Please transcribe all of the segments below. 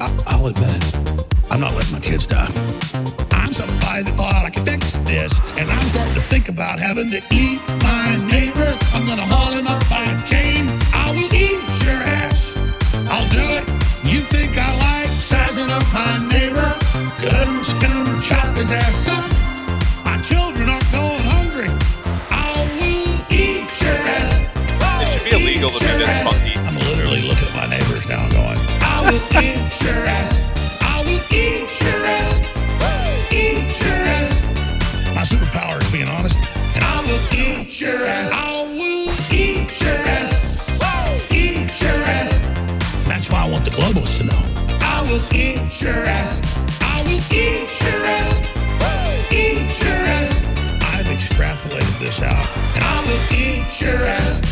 I'll admit it. I'm not letting my kids die. I'm somebody that thought I could fix this, and I'm starting to think about having to eat my neighbor. I'm gonna haul him up by a chain. I will eat your ass. I'll do it. You think I like sizing up my neighbor? Gun, scum, chop his ass up. My children aren't going hungry. I will eat your ass. It should be illegal to do this, monkey. I'm literally looking at my neighbors now and going, I will eat your ass. I will eat your ass. Eat your ass. My superpower is being honest. And I will eat your ass. I will eat your ass. Eat your ass. That's why I want the globalists to know. I will eat your ass. I will eat your ass. Eat your ass. I've extrapolated this out. And I will eat your ass.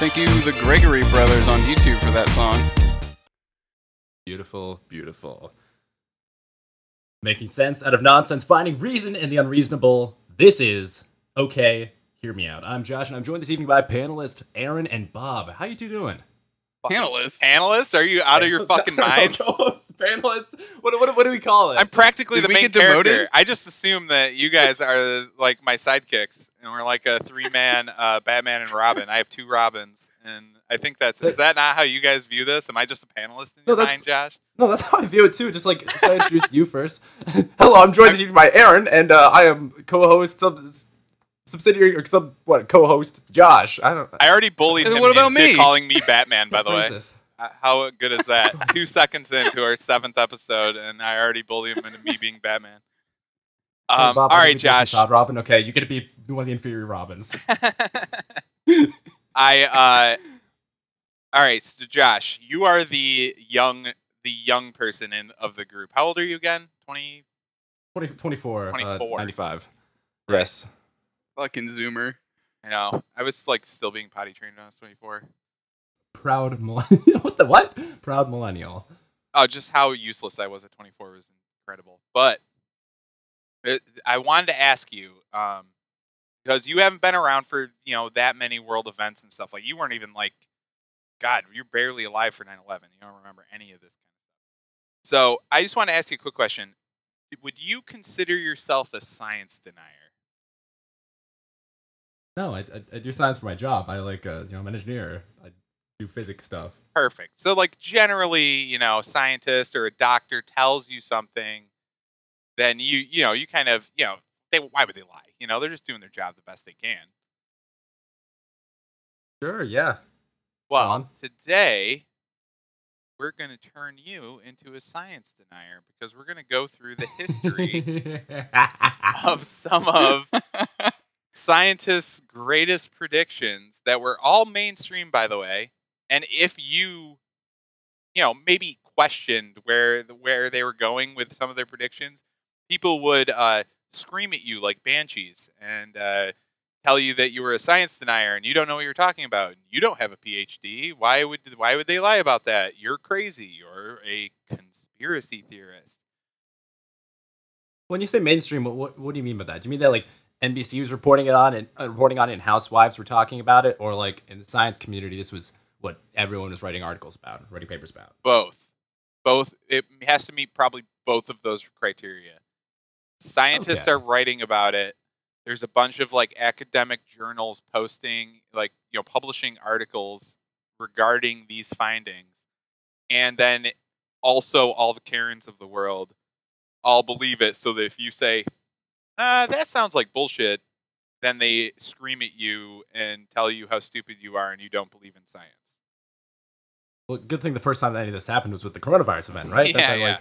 Thank you, the Gregory Brothers on YouTube, for that song. Beautiful, beautiful. Making sense out of nonsense, finding reason in the unreasonable. This is Okay, Hear Me Out. I'm Josh, and I'm joined this evening by panelists Aaron and Bob. How you two doing? Panelists? Analysts? Are you out of your fucking mind? Panelists? What do we call it? I'm practically the main character. I just assume that you guys are like my sidekicks, and we're like a three-man Batman and Robin. I have two Robins, and I think is that not how you guys view this? Am I just a panelist in your mind, Josh? No, that's how I view it, too. Just like, I introduce you first. Hello, I'm joined this evening by Aaron, and I am co-host co-host Josh. I already bullied him into calling me Batman, by the way. How good is that? 2 seconds into our 7th episode, and I already bullied him into me being Batman. Hey, Bob, all right, Josh. Bob Robin, okay, you get to be one of the inferior Robins. All right, so Josh, you are the young person of the group. How old are you again? 24. 95. Yes. Fucking Zoomer. I know. I was like still being potty trained when I was 24. Proud millennial. What? Proud millennial. Oh, just how useless I was at 24 was incredible. But I wanted to ask you, because you haven't been around for, that many world events and stuff. Like, you weren't even like, God, you're barely alive for 9/11. You don't remember any of this kind of stuff. So I just want to ask you a quick question. Would you consider yourself a science denier? No, I do science for my job. I I'm an engineer. I do physics stuff. Perfect. So like generally, a scientist or a doctor tells you something, then you kind of, why would they lie? They're just doing their job the best they can. Sure, yeah. Well, today we're going to turn you into a science denier because we're going to go through the history of some of scientists' greatest predictions that were all mainstream, by the way. And if you, maybe questioned where they were going with some of their predictions, people would scream at you like banshees and tell you that you were a science denier and you don't know what you're talking about. You don't have a PhD. Why would they lie about that? You're crazy. You're a conspiracy theorist. When you say mainstream, what do you mean by that? Do you mean that like NBC was reporting on it, and Housewives were talking about it, or like in the science community, this was what everyone was writing articles about, writing papers about? Both. It has to meet probably both of those criteria. Scientists are writing about it. There's a bunch of like academic journals posting, like publishing articles regarding these findings, and then also all the Karens of the world all believe it. So that if you say, that sounds like bullshit, then they scream at you and tell you how stupid you are and you don't believe in science. Well, good thing the first time that any of this happened was with the coronavirus event, right? Yeah. Like,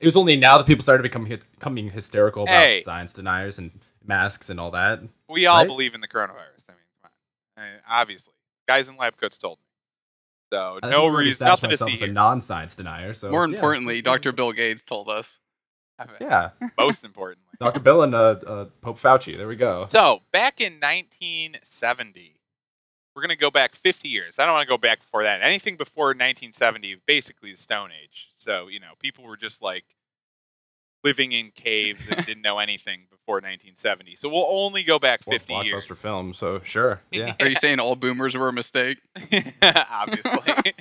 it was only now that people started becoming hysterical about science deniers and masks and all that. We all believe in the coronavirus. I mean, come on. Obviously. Guys in lab coats told me. So, no reason, nothing to see here. A non-science denier. So, more importantly, Dr. Bill Gates told us. Yeah. Most importantly. Dr. Bill and Pope Fauci. There we go. So, back in 1970, we're going to go back 50 years. I don't want to go back before that. Anything before 1970, basically the Stone Age. So, people were just like living in caves and didn't know anything before 1970. So we'll only go back 50 years. Blockbuster film, so sure. Yeah. Are you saying all boomers were a mistake? Obviously.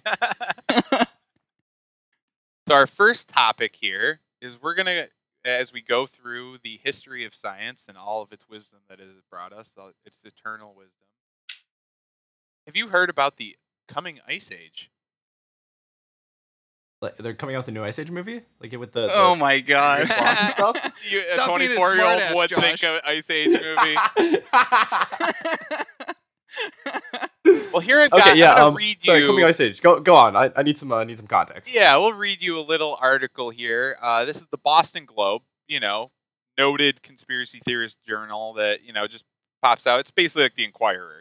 So our first topic here is we're going to, as we go through the history of science and all of its wisdom that it has brought us, its eternal wisdom. Have you heard about the coming ice age? Like, they're coming out with a new Ice Age movie? Like with the oh my god! Stuff? A 24-year-old would think of Ice Age movie. Well, here I've got. Okay, yeah, to read you. Sorry, coming Ice Age. Go on. I need some. Need some context. Yeah, we'll read you a little article here. This is the Boston Globe. You know, noted conspiracy theorist journal that just pops out. It's basically like the Inquirer.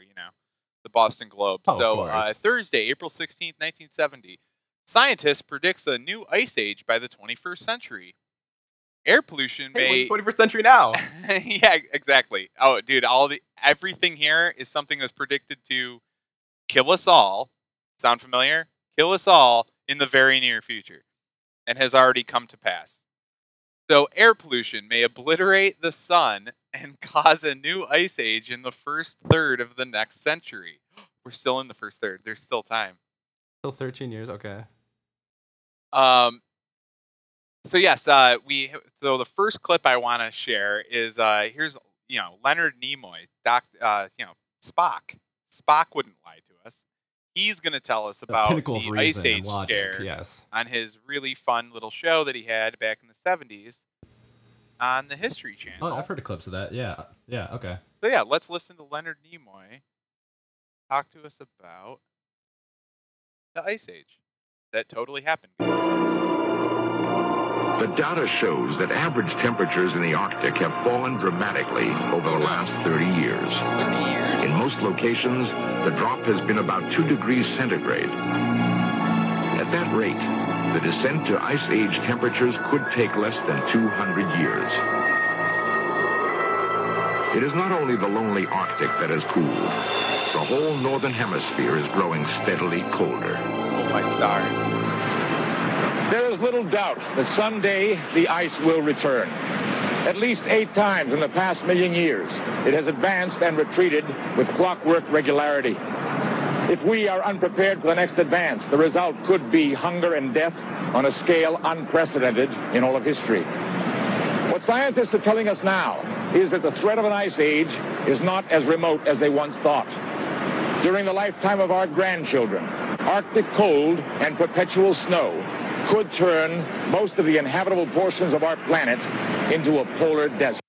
The Boston Globe. Oh, so Thursday, April 16th, 1970. Scientists predicts a new ice age by the 21st century. Air pollution may 21st century now. Yeah, exactly. Oh, dude, everything here is something that's predicted to kill us all. Sound familiar? Kill us all in the very near future, and has already come to pass. So, air pollution may obliterate the sun and cause a new ice age in the first third of the next century. We're still in the first third. There's still time. Still 13 years. Okay. So yes, so the first clip I want to share is here's Leonard Nimoy, Spock wouldn't lie to us. He's going to tell us about the Ice Age scare on his really fun little show that he had back in the 70s on the History Channel. Oh, I've heard of clips of that. Yeah. Okay. So yeah, let's listen to Leonard Nimoy talk to us about the Ice Age that totally happened. The data shows that average temperatures in the Arctic have fallen dramatically over the last 30 years. 30 years? In most locations, the drop has been about 2 degrees centigrade. At that rate, the descent to Ice Age temperatures could take less than 200 years. It is not only the lonely Arctic that has cooled. The whole northern hemisphere is growing steadily colder. Oh, my stars. There is little doubt that someday the ice will return. At least 8 times in the past million years, it has advanced and retreated with clockwork regularity. If we are unprepared for the next advance, the result could be hunger and death on a scale unprecedented in all of history. What scientists are telling us now is that the threat of an ice age is not as remote as they once thought. During the lifetime of our grandchildren, Arctic cold and perpetual snow could turn most of the inhabitable portions of our planet into a polar desert.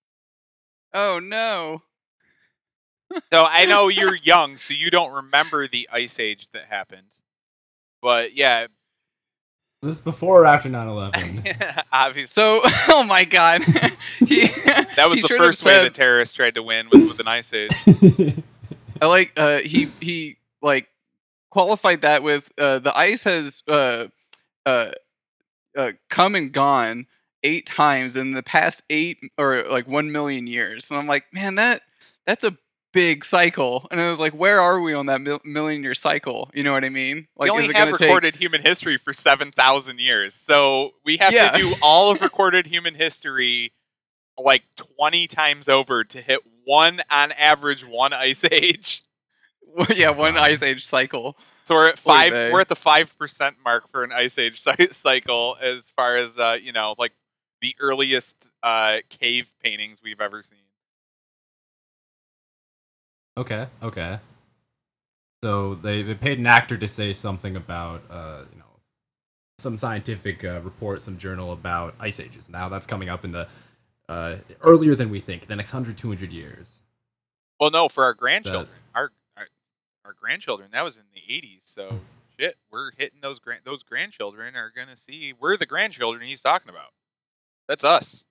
Oh, no. So I know you're young, so you don't remember the ice age that happened. But, yeah. Is this before or after 9/11? Obviously. So, oh, my God. That was the first way the terrorists tried to win, was with an ice age. I like, he qualified that with, the ice has, come and gone 8 times in the past 8 or 1 million years, and I'm like, man, that's a big cycle. And I was like, where are we on that million year cycle? You know what I mean? Like, we only have recorded human history for 7,000 years, so we have to do all of recorded human history 20 times over to hit on average one ice age. Well, yeah, one ice age cycle. So we're at 5. We're at the 5% mark for an ice age cycle, as far as the earliest cave paintings we've ever seen. Okay. So they paid an actor to say something about some scientific report, some journal about ice ages. Now that's coming up in the earlier than we think, the next 100, 200 years. Well, no, for our grandchildren, our grandchildren, that was in the 80s, so shit, we're hitting those grandchildren are gonna see we're the grandchildren he's talking about. That's us.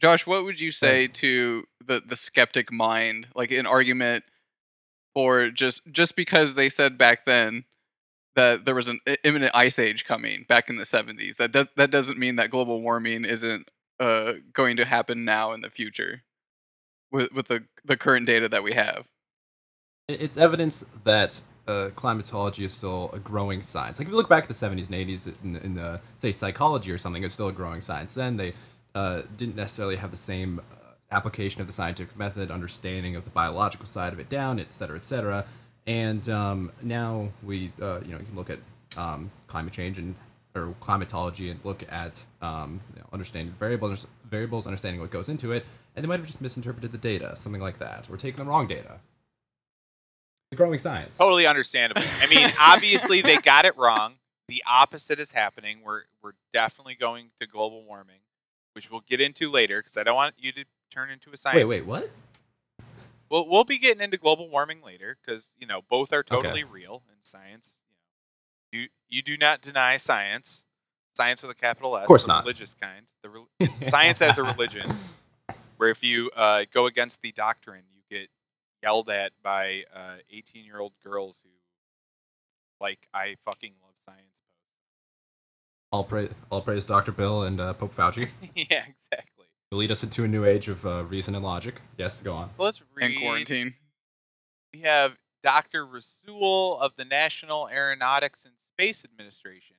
Josh, what would you say to the skeptic mind, an argument for just because they said back then that there was an imminent ice age coming back in the 70s, that doesn't mean that global warming isn't going to happen now in the future with the current data that we have? It's evidence that climatology is still a growing science. If you look back at the 70s and 80s in the, say, psychology or something, it's still a growing science. Then they didn't necessarily have the same application of the scientific method, understanding of the biological side of it down, et cetera, et cetera. And now we, you can look at climate change and or climatology and look at understanding variables, understanding what goes into it, and they might have just misinterpreted the data, something like that, or taken the wrong data. It's growing science. Totally understandable. I mean, obviously they got it wrong. The opposite is happening. We're definitely going to global warming, which we'll get into later because I don't want you to turn into a scientist. Wait, what? Well, we'll be getting into global warming later because, both are totally real in science. You do not deny science. Science with a capital S. Of course the not. Religious kind. Science as a religion, where if you go against the doctrine, you get yelled at by 18-year-old girls who, I fucking love science. All praise Dr. Bill and Pope Fauci. Yeah, exactly. It'll lead us into a new age of reason and logic. Yes, go on. Well, let's read. And quarantine. We have Dr. Rasool of the National Aeronautics and Space Administration.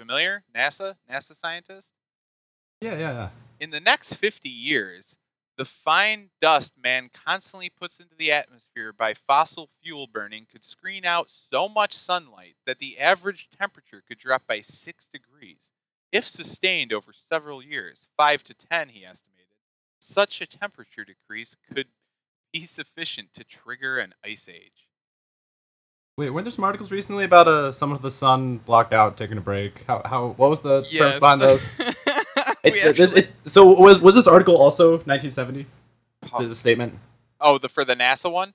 Familiar? NASA scientist? Yeah. In the next 50 years, the fine dust man constantly puts into the atmosphere by fossil fuel burning could screen out so much sunlight that the average temperature could drop by 6 degrees. If sustained over several years, 5 to 10, he estimated, such a temperature decrease could be sufficient to trigger an ice age. Wait, weren't there some articles recently about some of the sun blocked out, taking a break? How? What was the premise behind those? So was this article also 1970? The statement. Oh, for the NASA one.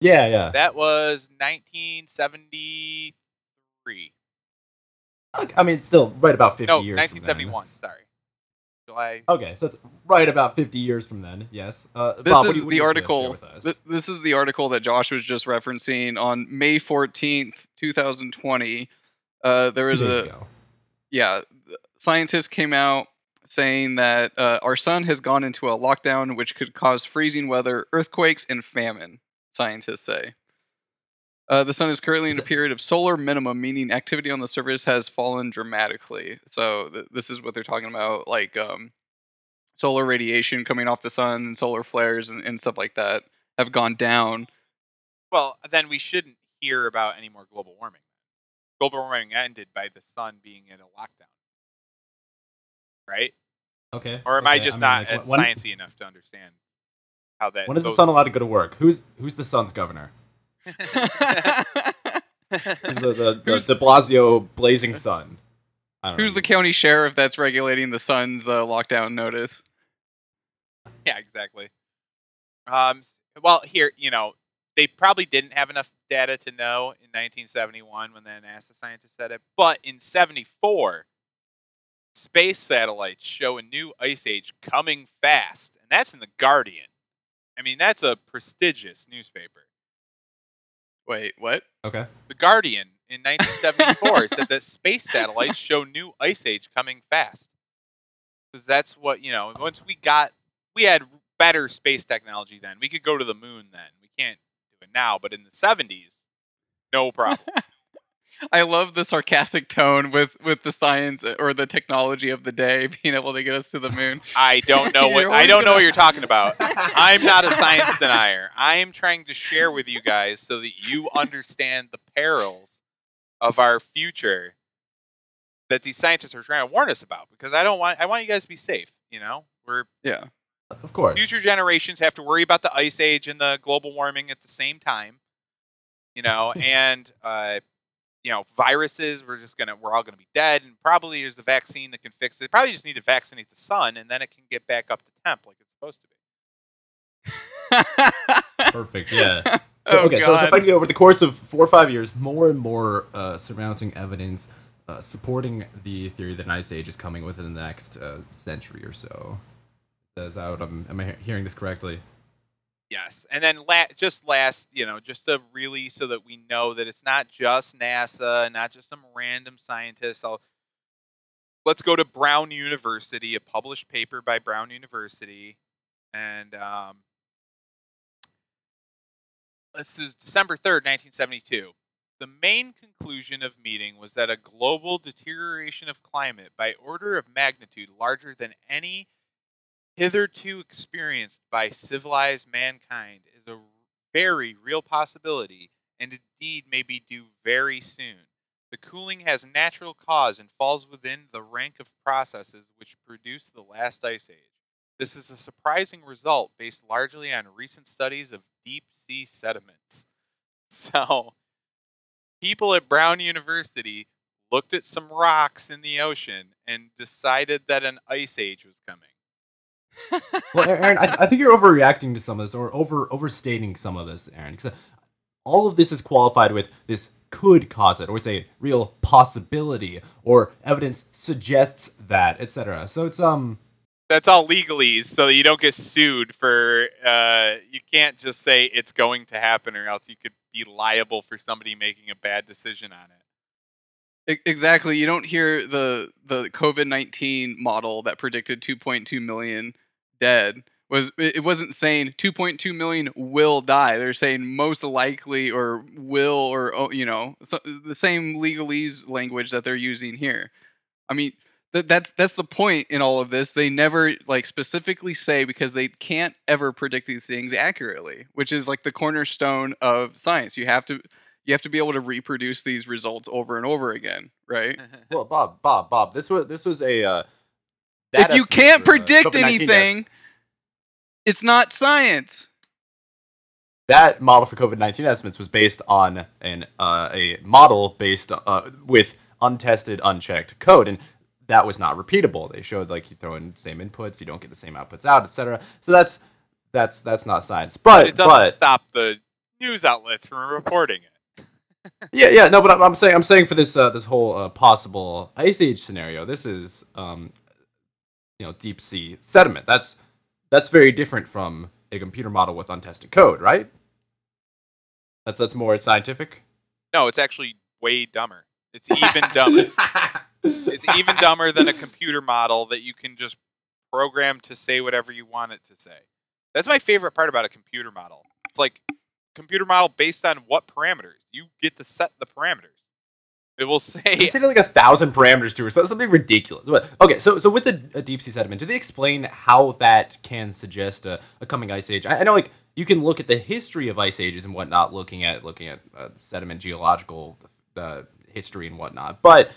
Yeah. That was 1973. I mean, still right about 50 years. No, 1971. Sorry. July. Okay, so it's right about 50 years from then. Yes. This is the article that Josh was just referencing on May 14th, 2020. There was scientists came out saying that our sun has gone into a lockdown, which could cause freezing weather, earthquakes, and famine. Scientists say the sun is currently in a period of solar minimum, meaning activity on the surface has fallen dramatically. So this is what they're talking about, solar radiation coming off the sun, and solar flares and stuff like that have gone down. Well, then we shouldn't hear about any more global warming. Global warming ended by the sun being in a lockdown. Right? Okay. Or am I just not sciencey enough to understand how that? When is the sun allowed to go to work? Who's the sun's governor? Who's the De Blasio blazing sun? I don't know. The county sheriff that's regulating the sun's lockdown notice? Yeah, exactly. Well, here, they probably didn't have enough data to know in 1971 when the NASA scientist said it, but in 1974. Space satellites show a new ice age coming fast. And that's in The Guardian. I mean, that's a prestigious newspaper. Wait, what? Okay. The Guardian in 1974 said that space satellites show new ice age coming fast. Because that's what, once we had better space technology then. We could go to the moon then. We can't do it now, but in the 70s, no problem. I love the sarcastic tone with the science or the technology of the day being able to get us to the moon. I don't know what you're talking about. I'm not a science denier. I am trying to share with you guys so that you understand the perils of our future that these scientists are trying to warn us about, because I want you guys to be safe, Of course. Future generations have to worry about the ice age and the global warming at the same time, and viruses, we're all gonna be dead, and probably there's a vaccine that can fix it. Probably just need to vaccinate the sun, and then it can get back up to temp like it's supposed to be. Perfect. Yeah. So effectively, over the course of 4 or 5 years, more and more surmounting evidence supporting the theory that an ice age is coming within the next century or so. Am I hearing this correctly? Yes, and then so that we know that it's not just NASA, not just some random scientist. Let's go to Brown University, a published paper by Brown University, and this is December 3rd, 1972. The main conclusion of meeting was that a global deterioration of climate by order of magnitude larger than any hitherto experienced by civilized mankind is a very real possibility and indeed may be due very soon. The cooling has natural cause and falls within the rank of processes which produced the last ice age. This is a surprising result based largely on recent studies of deep sea sediments. So, people at Brown University looked at some rocks in the ocean and decided that an ice age was coming. Well, Aaron, I think you're overreacting to some of this, or overstating some of this, Aaron. Because all of this is qualified with this could cause it, or it's a real possibility, or evidence suggests that, etc. So it's that's all legalese, so you don't get sued for. You can't just say it's going to happen, or else you could be liable for somebody making a bad decision on it. Exactly. You don't hear the COVID-19 model that predicted 2.2 million dead. It wasn't saying 2.2 million will die. They're saying most likely or will, or, you know, so the same legalese language that they're using here. I mean, that's the point in all of this. They never specifically say, because they can't ever predict these things accurately, which is the cornerstone of science. You have to be able to reproduce these results over and over again, right? Well, Bob, this was a. If you can't predict anything, it's not science. That model for COVID-19 estimates was based on a model based with untested, unchecked code, and that was not repeatable. They showed you throw in the same inputs, you don't get the same outputs out, etc. So that's not science, but it doesn't stop the news outlets from reporting it. Yeah, no, but I'm saying for this whole possible ice age scenario, this is deep sea sediment. That's very different from a computer model with untested code, right? That's more scientific. No, it's actually way dumber. It's even dumber. It's even dumber than a computer model that you can just program to say whatever you want it to say. That's my favorite part about a computer model. It's computer model based on what parameters? You get to set the parameters. It will say... They set 1,000 parameters to it, so that's something ridiculous. But, okay, so with a deep sea sediment, do they explain how that can suggest a coming ice age? I know, you can look at the history of ice ages and whatnot, looking at sediment geological history and whatnot, but,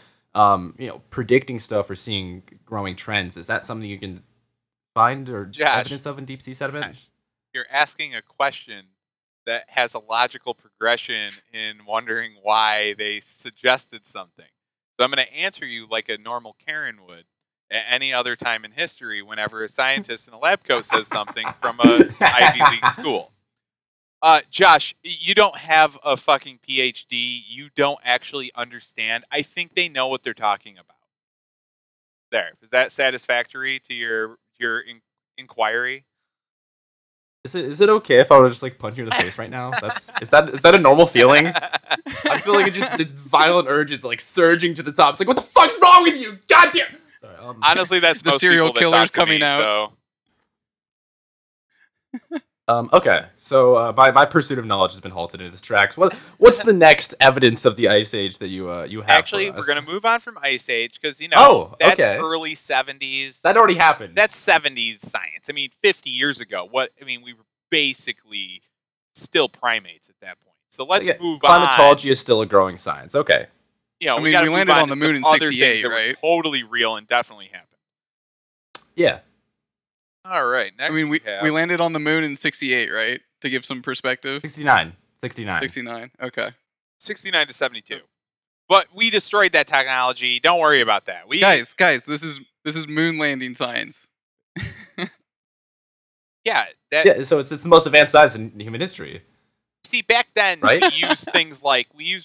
predicting stuff or seeing growing trends, is that something you can find or Josh, evidence of in deep sea sediment? Gosh, you're asking a question that has a logical progression in wondering why they suggested something. So I'm going to answer you like a normal Karen would at any other time in history whenever a scientist in a lab coat says something from an Ivy League school. Josh, you don't have a fucking PhD. You don't actually understand. I think they know what they're talking about. There. Is that satisfactory to your inquiry? Is it okay if I were to just punch you in the face right now? Is that a normal feeling? I feel like it's violent urges surging to the top. It's what the fuck's wrong with you? Goddamn! Sorry, honestly, that's the most serial killers coming out. So. Okay, so my pursuit of knowledge has been halted in its tracks. What's the next evidence of the ice age that you have? Actually, we're gonna move on from ice age because that's early 70s. That already happened. That's 70s science. I mean, 50 years ago. We were basically still primates at that point. So let's move on. Climatology is still a growing science. Okay. We landed on the moon in 1968, right? Totally real and definitely happened. Yeah. All right. Next we landed on the moon in 1968, right? To give some perspective. 69. Okay. 69 to 72. But we destroyed that technology. Don't worry about that. Guys, this is moon landing science. Yeah. So it's the most advanced science in human history. See, back then we used things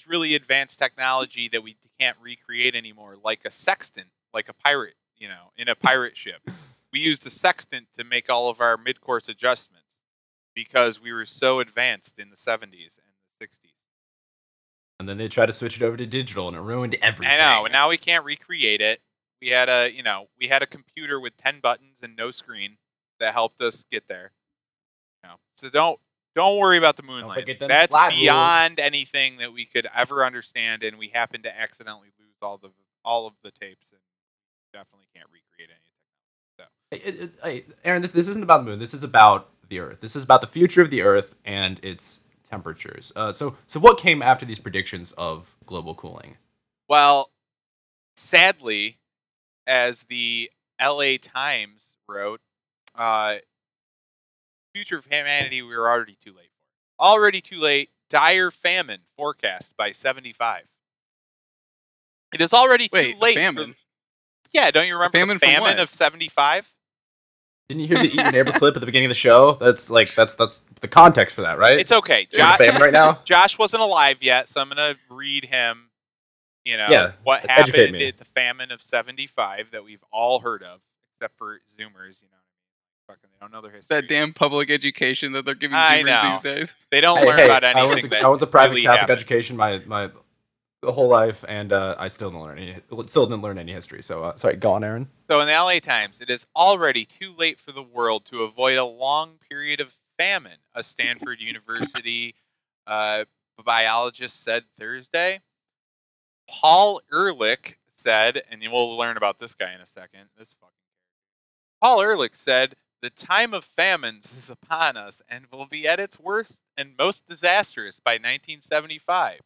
really advanced technology that we can't recreate anymore, like a sextant, like a pirate, in a pirate ship. We used a sextant to make all of our mid-course adjustments because we were so advanced in the 70s and the 60s. And then they tried to switch it over to digital, and it ruined everything. I know, and now we can't recreate it. We had a computer with 10 buttons and no screen that helped us get there. So don't worry about the moon landing. That's beyond anything that we could ever understand, and we happened to accidentally lose all of the tapes, and definitely can't recreate anything. Aaron, this isn't about the moon. This is about the Earth. This is about the future of the Earth and its temperatures. So what came after these predictions of global cooling? Well, sadly, as the LA Times wrote, future of humanity, we were already too late. Already too late. Dire famine forecast by 75. It is already too late. Famine? Yeah, don't you remember the famine of 75? Didn't you hear the Eat Your Neighbor clip at the beginning of the show? That's the context for that, right? It's okay. Famine right now? Josh wasn't alive yet, so I'm going to read him, what happened at the famine of 75 that we've all heard of, except for Zoomers, Fucking, they don't know their history. That damn public education that they're giving Zoomers these days. They don't learn about anything. I went to private really Catholic happened. Education my whole life, and I still didn't learn any history. So sorry, go on, Aaron. So in the LA Times, it is already too late for the world to avoid a long period of famine. A Stanford University biologist said Thursday. Paul Ehrlich said, and we'll learn about this guy in a second. Paul Ehrlich said. The time of famines is upon us and will be at its worst and most disastrous by 1975.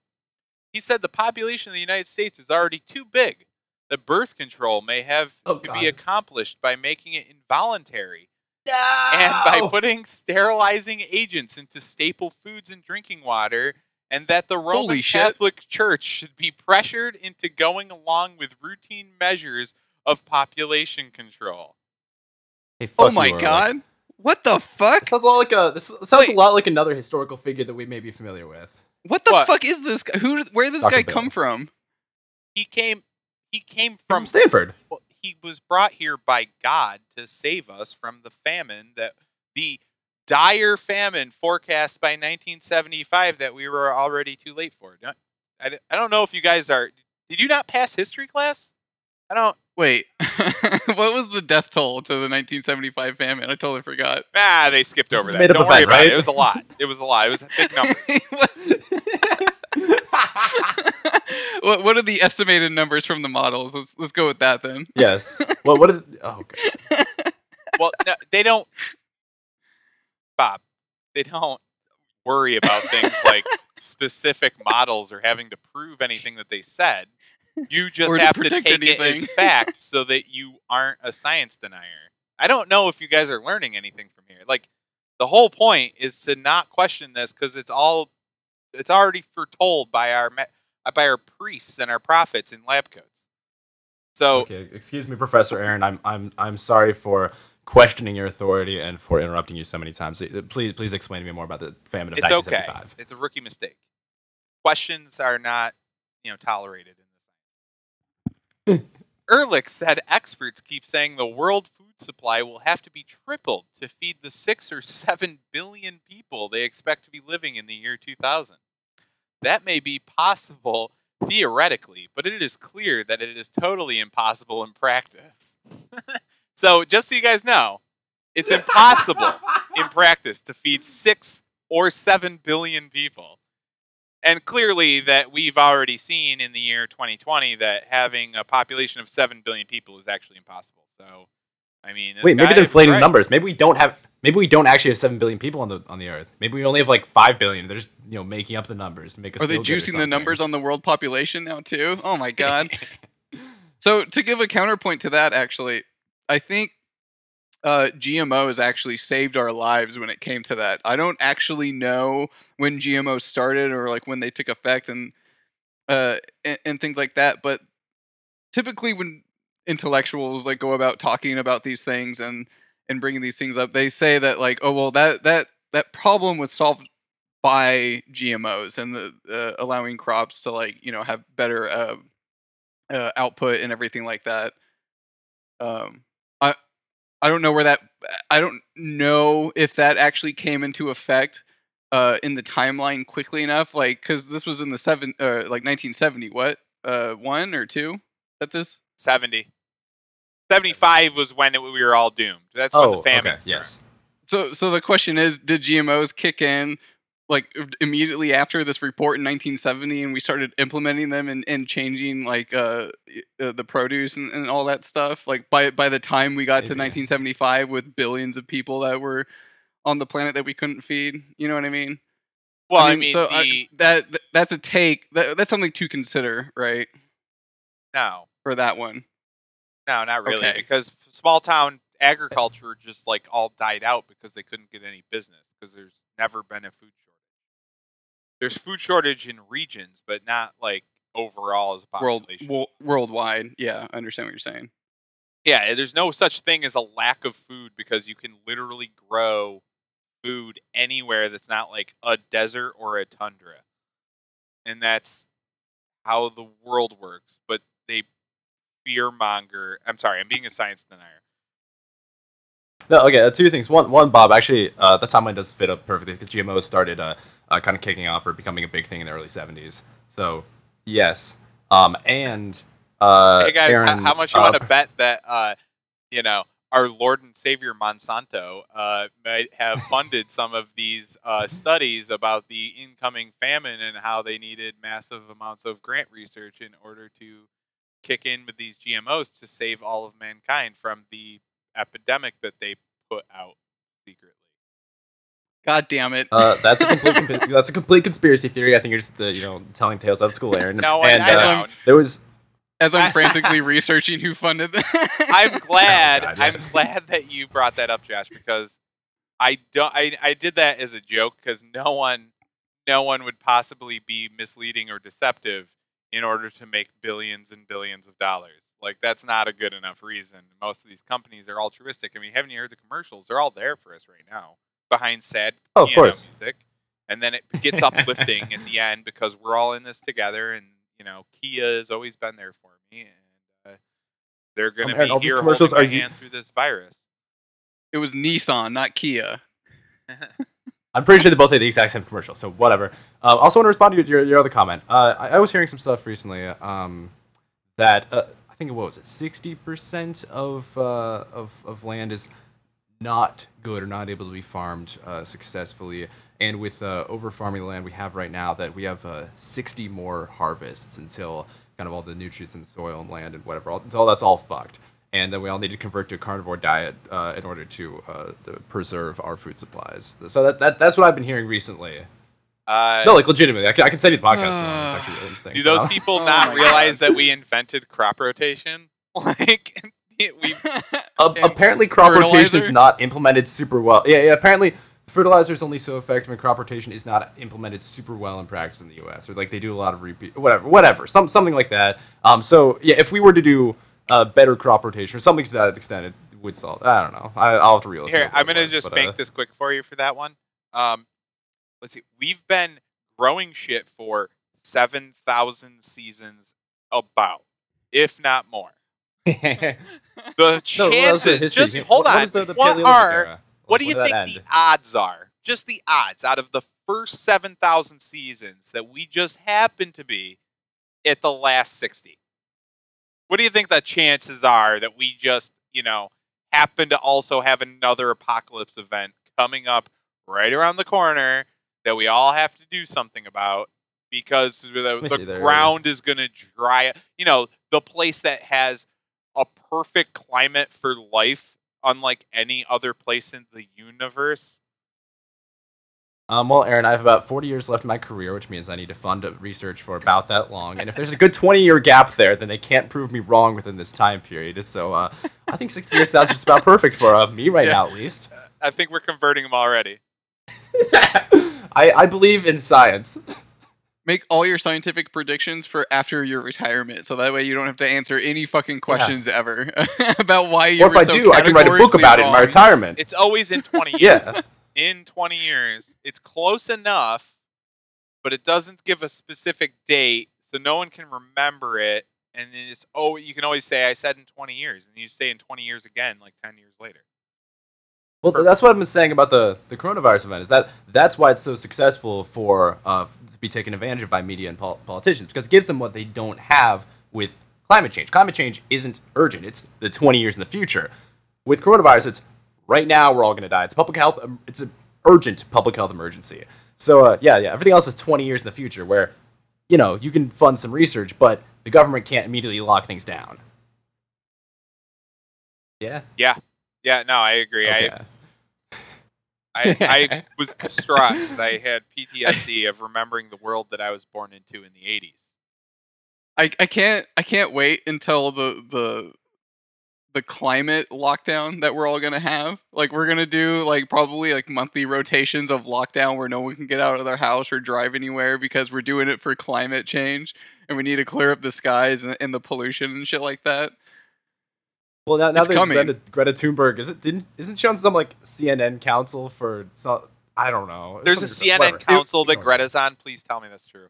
He said the population of the United States is already too big. The birth control may have to be accomplished by making it involuntary and by putting sterilizing agents into staple foods and drinking water, and that the Roman Catholic Church should be pressured into going along with routine measures of population control. Hey, oh my God! What the fuck? This sounds a lot like another historical figure that we may be familiar with. What the fuck is this guy? Where did this guy come from? He came from Stanford. Well, he was brought here by God to save us from the famine, that the dire famine forecast by 1975 that we were already too late for. I don't know if you guys are. Did you not pass history class? I don't. Wait, what was the death toll to the 1975 famine? I totally forgot. They skipped over that. Don't worry about it. It was a lot. It was a big number. What are the estimated numbers from the models? Let's go with that then. Yes. Well, what? Okay. Well, no, they don't. Bob, they don't worry about things like specific models or having to prove anything that they said. You just have to take it as fact so that you aren't a science denier. I don't know if you guys are learning anything from here. Like, the whole point is to not question this because it's already foretold by our priests and our prophets in lab coats. So, okay, excuse me, Professor Aaron. I'm sorry for questioning your authority and for interrupting you so many times. Please explain to me more about the famine of 1975. Okay. It's a rookie mistake. Questions are not, tolerated. Ehrlich said experts keep saying the world food supply will have to be tripled to feed the 6 or 7 billion people they expect to be living in the year 2000. That may be possible theoretically, but it is clear that it is totally impossible in practice. So just so you guys know, it's impossible in practice to feed 6 or 7 billion people. And clearly that we've already seen in the year 2020 that having a population of 7 billion people is actually impossible. So, maybe they're inflating the numbers. Maybe we don't actually have 7 billion people on the earth. Maybe we only have like 5 billion. They're just, making up the numbers to make us. Are they juicing the numbers on the world population now too? Oh my God. So, to give a counterpoint to that, actually, I think GMOs actually saved our lives when it came to that. I don't actually know when GMOs started or like when they took effect and things like that. But typically when intellectuals like go about talking about these things and bringing these things up, they say that like, oh, well, that problem was solved by GMOs and the allowing crops to like, have better output and everything like that. I don't know if that actually came into effect in the timeline quickly enough, like because this was in the 1970. What, 1 or 2? At this 70, 75 was when we were all doomed. That's when the famine. Okay. Yes. So the question is, did GMOs kick in like immediately after this report in 1970, and we started implementing them and changing like the produce and all that stuff. Like by the time we got to 1975 with billions of people that were on the planet that we couldn't feed, you know what I mean? Well, I mean so that's a take. That's something to consider, right? No, for that one. No, not really, okay. Because small town agriculture just like all died out because they couldn't get any business because there's never been a food shortage. There's food shortage in regions, but not like overall as a population. Worldwide, yeah, I understand what you're saying. Yeah, there's no such thing as a lack of food because you can literally grow food anywhere that's not like a desert or a tundra. And that's how the world works. But they fearmonger. I'm sorry, I'm being a science denier. No, okay, two things. One, Bob, actually, that timeline does fit up perfectly because GMOs started kind of kicking off or becoming a big thing in the early 70s. So, yes. And hey, guys, Aaron, how much you want to bet that, you know, our Lord and Savior Monsanto might have funded some of these studies about the incoming famine and how they needed massive amounts of grant research in order to kick in with these GMOs to save all of mankind from the epidemic that they put out secretly. God damn it! That's a complete conspiracy theory. I think you're just telling tales out of school, Aaron. No, and as I'm frantically researching who funded them. I'm glad that you brought that up, Josh, because I did that as a joke because no one would possibly be misleading or deceptive in order to make billions and billions of dollars. Like, that's not a good enough reason. Most of these companies are altruistic. I mean, haven't you heard the commercials? They're all there for us right now behind sad piano music. And then it gets uplifting at the end because we're all in this together. And, Kia has always been there for me. And they're going to be here holding my hand through this virus. It was Nissan, not Kia. I'm pretty sure they both had the exact same commercial. So, whatever. I also want to respond to your other comment. I was hearing some stuff recently that... I think 60% of land is not good or not able to be farmed successfully, and with over farming the land we have right now, that we have 60 more harvests until kind of all the nutrients in the soil and land and whatever, until that's all fucked, and then we all need to convert to a carnivore diet in order to preserve our food supplies. So that's what I've been hearing recently. No, like legitimately, I can send you the podcast. It's actually really interesting. Do those people not realize that we invented crop rotation? Like, we apparently crop rotation is not implemented super well. Yeah. Apparently, fertilizer is only so effective, and crop rotation is not implemented super well in practice in the U.S. Or like they do a lot of repeat, whatever, something like that. So yeah, if we were to do better crop rotation or something to that extent, it would solve. I don't know. I'll have to re-listen. Here, I'm gonna just make this quick for you for that one. Let's see. We've been growing shit for 7,000 seasons, about, if not more. The chances. No, just hold on. What do you think the odds are? Just the odds out of the first 7,000 seasons that we just happen to be at the last 60. What do you think the chances are that we just, happen to also have another apocalypse event coming up right around the corner? That we all have to do something about because the ground is going to dry. The place that has a perfect climate for life, unlike any other place in the universe. Well, Aaron, I have about 40 years left in my career, which means I need to fund research for about that long. And if there's a good 20-year gap there, then they can't prove me wrong within this time period. So I think 60 years sounds just about perfect for me right now, at least. I think we're converting them already. I believe in science. Make all your scientific predictions for after your retirement, so that way you don't have to answer any fucking questions ever about why you were so categorically wrong. Or if I do, I can write a book about it in my retirement. It's always in 20 years. Yeah. In 20 years. It's close enough, but it doesn't give a specific date, so no one can remember it. And then it's you can always say, I said in 20 years, and you say in 20 years again, like 10 years later. Well, that's what I've been saying about the coronavirus event, is that's why it's so successful for to be taken advantage of by media and politicians, because it gives them what they don't have with climate change. Climate change isn't urgent. It's the 20 years in the future. With coronavirus, it's right now we're all going to die. It's a urgent public health emergency. So everything else is 20 years in the future where, you know, you can fund some research, but the government can't immediately lock things down. Yeah. Yeah. Yeah. No, I agree. Okay. I was distraught because I had PTSD of remembering the world that I was born into in the 80s. I can't wait until the climate lockdown that we're all gonna have. Like, we're gonna do probably monthly rotations of lockdown where no one can get out of their house or drive anywhere because we're doing it for climate change and we need to clear up the skies and the pollution and shit like that. Well, now that Greta Thunberg isn't she on some CNN council for? I don't know. There's a CNN council that Greta's on. Please tell me that's true.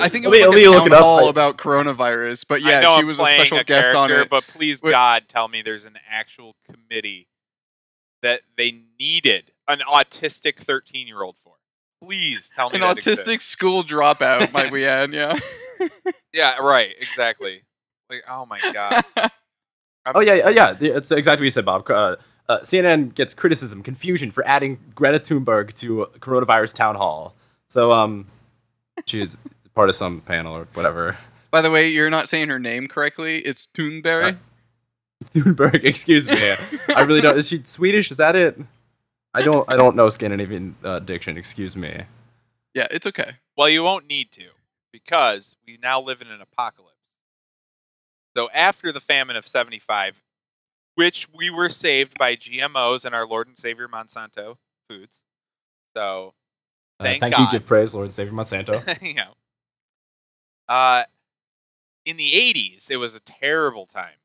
I think it was all about coronavirus, but yeah, she was a special guest on it. But please, God, tell me there's an actual committee that they needed an autistic 13-year-old for. Please tell me that exists. An autistic school dropout, might we add? Yeah. Yeah. Right. Exactly. Oh my God. Oh yeah. It's exactly what you said, Bob. CNN gets criticism, confusion for adding Greta Thunberg to coronavirus town hall. So she's part of some panel or whatever. By the way, you're not saying her name correctly. It's Thunberg. Thunberg, excuse me. I really don't. Is she Swedish? Is that it? I don't know Scandinavian diction. Excuse me. Yeah, it's okay. Well, you won't need to because we now live in an apocalypse. So after the famine of 75, which we were saved by GMOs and our Lord and Savior Monsanto foods. So thank God. You give praise, Lord and Savior Monsanto. Yeah. In the 80s, it was a terrible time.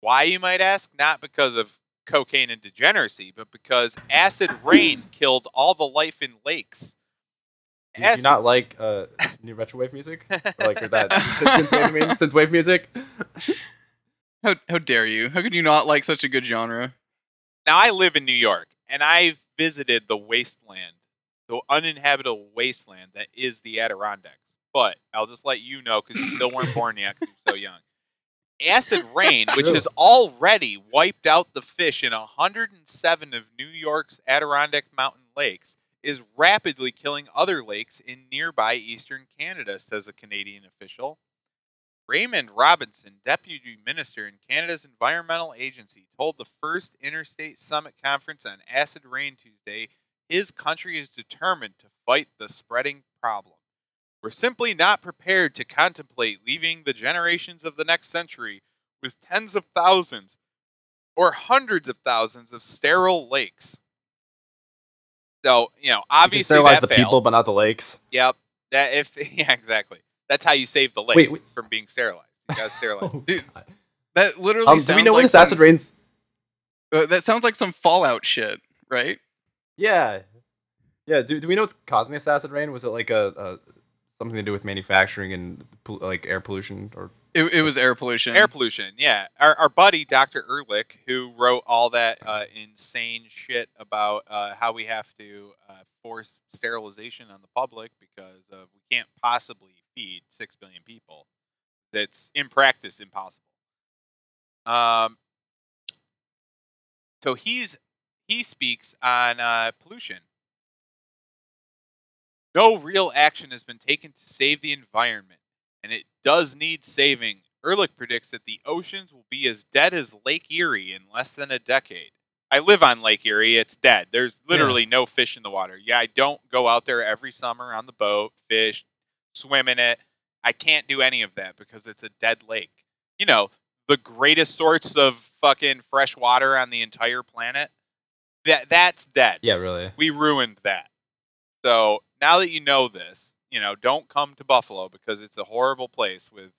Why, you might ask? Not because of cocaine and degeneracy, but because acid rain killed all the life in lakes. Do you not like new retrowave music? Or that synthwave music? How dare you? How could you not like such a good genre? Now, I live in New York, and I've visited the wasteland, the uninhabitable wasteland that is the Adirondacks. But I'll just let you know, because you still weren't born yet because you're so young. Acid rain, which has already wiped out the fish in 107 of New York's Adirondack Mountain Lakes, is rapidly killing other lakes in nearby eastern Canada, says a Canadian official. Raymond Robinson, deputy minister in Canada's Environmental Agency, told the first Interstate Summit Conference on Acid Rain Tuesday, his country is determined to fight the spreading problem. We're simply not prepared to contemplate leaving the generations of the next century with tens of thousands or hundreds of thousands of sterile lakes. So, obviously you can sterilize the people, but not the lakes. Yep. Exactly. That's how you save the lakes from being sterilized. You gotta sterilize. Dude, that literally sounds like... Do we know when this acid rains... that sounds like some Fallout shit, right? Yeah. Yeah, do we know what's causing this acid rain? Was it something to do with manufacturing and air pollution? Or It was air pollution. Air pollution, yeah. Our buddy, Dr. Ehrlich, who wrote all that insane shit about how we have to force sterilization on the public because we can't possibly feed 6 billion people. That's, in practice, impossible. So he speaks on pollution. No real action has been taken to save the environment. And it does need saving. Ehrlich predicts that the oceans will be as dead as Lake Erie in less than a decade. I live on Lake Erie. It's dead. There's literally no fish in the water. Yeah, I don't go out there every summer on the boat, fish, swim in it. I can't do any of that because it's a dead lake. You know, the greatest source of fucking fresh water on the entire planet, that's dead. Yeah, really. We ruined that. So now that you know this, don't come to Buffalo because it's a horrible place with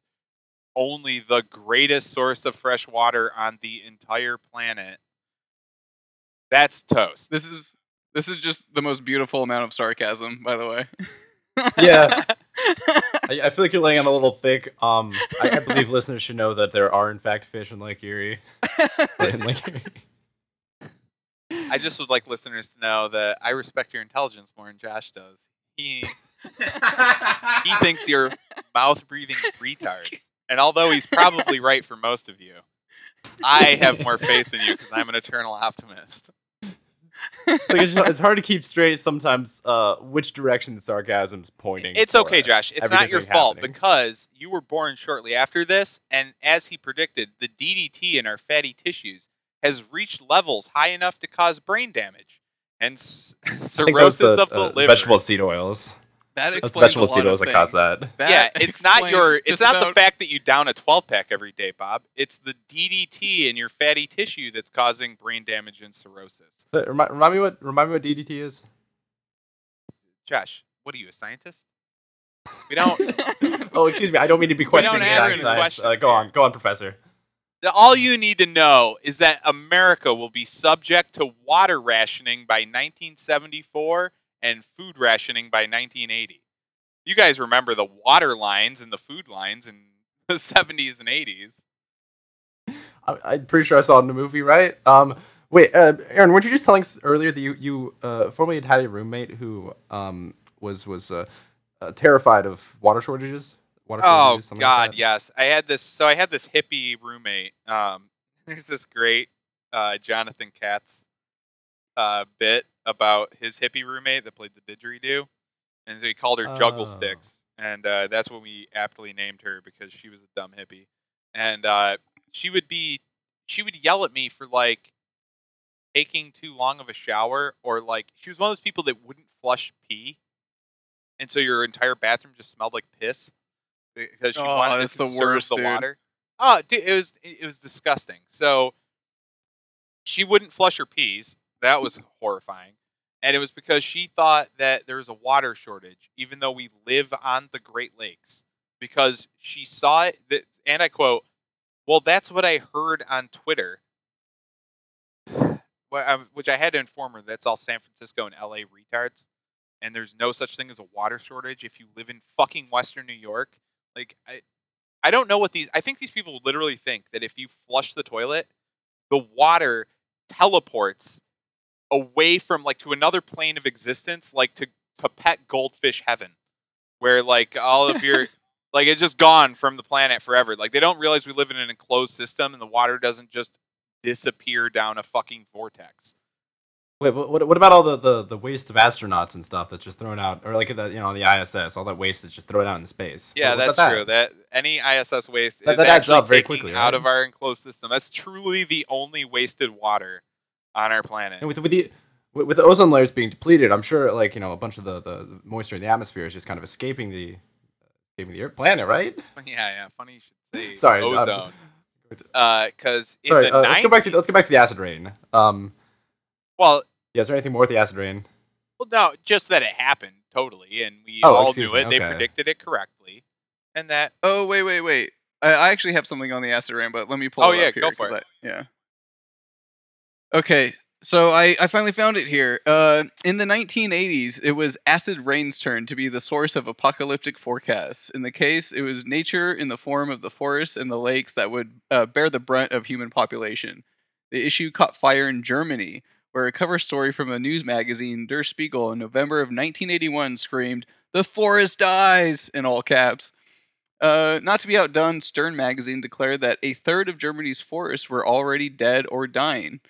only the greatest source of fresh water on the entire planet. That's toast. This is just the most beautiful amount of sarcasm, by the way. Yeah. I feel like you're laying on a little thick. I believe listeners should know that there are, in fact, fish in Lake Erie. I just would like listeners to know that I respect your intelligence more than Josh does. He thinks you're mouth-breathing retards. And although he's probably right for most of you, I have more faith in you because I'm an eternal optimist. It's hard to keep straight sometimes which direction the sarcasm's pointing. It's okay, Josh. It's not your fault because you were born shortly after this, and as he predicted, the DDT in our fatty tissues has reached levels high enough to cause brain damage and cirrhosis of the liver. Vegetable seed oils. That explains vegetable seed oils that cause that. It's not the fact that you down a 12-pack every day, Bob. It's the DDT in your fatty tissue that's causing brain damage and cirrhosis. Remind me what DDT is. Josh, what are you, a scientist? We don't. Oh, excuse me. I don't mean to be questioning. We don't answer his questions. Go on, Professor. All you need to know is that America will be subject to water rationing by 1974 and food rationing by 1980. You guys remember the water lines and the food lines in the 70s and 80s. I'm pretty sure I saw it in the movie, right? Wait, Aaron, weren't you just telling us earlier that you formerly had a roommate who was terrified of water shortages? Yes. I had this hippie roommate. There's this great Jonathan Katz bit about his hippie roommate that played the didgeridoo, and so he called her Juggle Sticks, and that's what we aptly named her because she was a dumb hippie. And she would yell at me for like taking too long of a shower, or like she was one of those people that wouldn't flush pee, and so your entire bathroom just smelled like piss because she wanted to conserve the water. Oh, dude, it was disgusting. So she wouldn't flush her pees. That was horrifying. And it was because she thought that there was a water shortage, even though we live on the Great Lakes, because she saw it. And I quote, "Well, that's what I heard on Twitter," which I had to inform her that's all San Francisco and LA retards. And there's no such thing as a water shortage if you live in fucking Western New York. Like, I don't know what I think these people literally think that if you flush the toilet, the water teleports away from, like, to another plane of existence, like to pet goldfish heaven, where, like, all of your, like, it's just gone from the planet forever. Like, they don't realize we live in an enclosed system and the water doesn't just disappear down a fucking vortex. Wait, but what about all the waste of astronauts and stuff that's just thrown out, or like on the ISS, all that waste is just thrown out in space? Yeah, that's true. That any ISS waste is actually up very quickly out of our enclosed system. That's truly the only wasted water on our planet. And with the ozone layers being depleted, I'm sure a bunch of the moisture in the atmosphere is just kind of escaping the Earth planet, right? Yeah. Funny you should say. Sorry, ozone. Because let's go back to the acid rain. Yeah, is there anything more with the acid rain? Well, no, just that it happened, totally, and we all knew it. Okay. They predicted it correctly, and that... Oh, wait. I actually have something on the acid rain, but let me pull it up here. Oh, yeah, go for it. Okay, so I finally found it here. In the 1980s, it was acid rain's turn to be the source of apocalyptic forecasts. In the case, it was nature in the form of the forests and the lakes that would bear the brunt of human population. The issue caught fire in Germany, where a cover story from a news magazine, Der Spiegel, in November of 1981 screamed, "The forest dies!" in all caps. Not to be outdone, Stern Magazine declared that a third of Germany's forests were already dead or dying.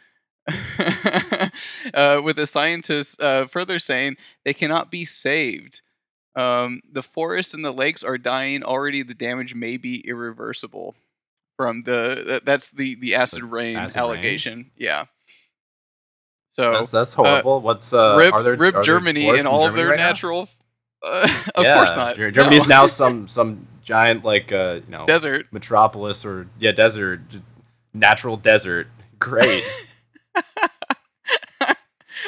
With the scientists further saying they cannot be saved. The forests and the lakes are dying already. The damage may be irreversible. From that's the acid rain allegation. Rain? Yeah. So that's horrible. What's are there Germany and all of their right natural? Of course not. Germany is now some giant desert metropolis or desert, natural desert. Great.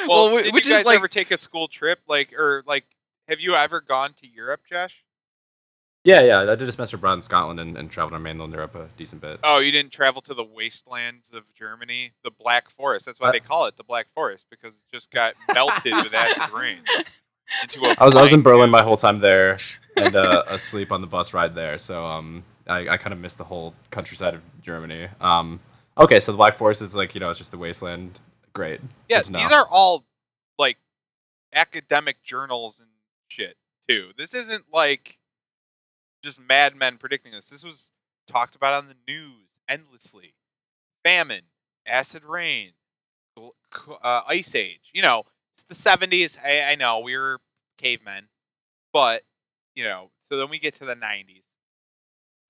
Well, did you guys ever take a school trip? Have you ever gone to Europe, Josh? Yeah. I did a semester abroad in Scotland and traveled on mainland Europe a decent bit. Oh, you didn't travel to the wastelands of Germany? The Black Forest. That's why they call it the Black Forest, because it just got melted with acid rain. I was in Berlin my whole time there and asleep on the bus ride there. So I kind of missed the whole countryside of Germany. Okay, so the Black Forest is it's just the wasteland. Great. Yeah, these are all academic journals and shit too. This isn't just Mad Men predicting this. This was talked about on the news endlessly. Famine, acid rain, Ice Age. You know, it's the 70s. I know we were cavemen, but you know. So then we get to the 90s.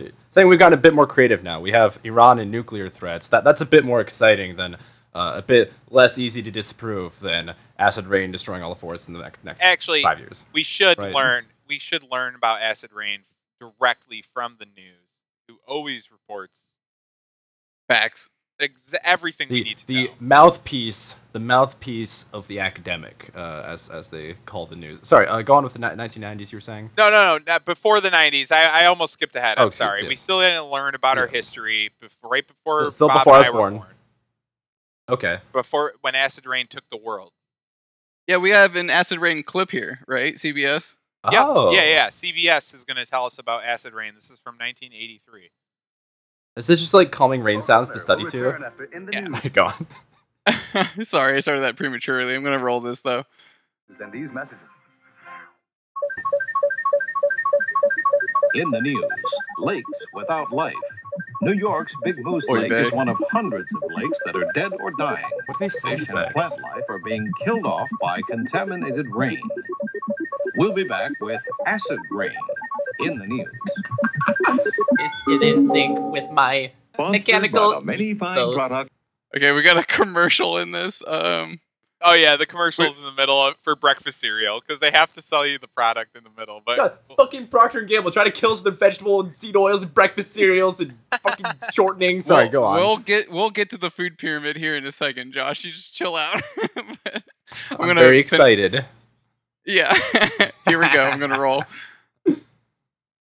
I think we've gotten a bit more creative now. We have Iran and nuclear threats. That's a bit more exciting than a bit less easy to disprove than acid rain destroying all the forests in the next Actually, 5 years. We should learn. We should learn about acid rain directly from the news, who always reports facts. Everything we need to know. The mouthpiece of the academic, as they call the news. Sorry, go on with the 1990s. You were saying? No. Before the 90s, I almost skipped ahead. I'm sorry. Yes. We still didn't learn about our history right before still Bob before and I was born. Okay. Before when acid rain took the world. Yeah, we have an acid rain clip here, right? CBS. Oh. Yeah. CBS is going to tell us about acid rain. This is from 1983. Is this just like calming rain sounds to study to? Yeah, my God. Sorry, I started that prematurely. I'm going to roll this, though. Send these messages. In the news, lakes without life. New York's Big Moose Lake is one of hundreds of lakes that are dead or dying. What do they say? Fish and plant life are being killed off by contaminated rain. We'll be back with acid rain in the news. This is in sync with my mechanical product. Okay, we got a commercial in this. Oh yeah, the commercial's in the middle for breakfast cereal because they have to sell you the product in the middle. But God, fucking Procter and Gamble trying to kill us with vegetable and seed oils and breakfast cereals and fucking shortening. Sorry, go on. We'll get to the food pyramid here in a second, Josh. You just chill out. I'm very excited. Yeah, here we go. I'm gonna roll.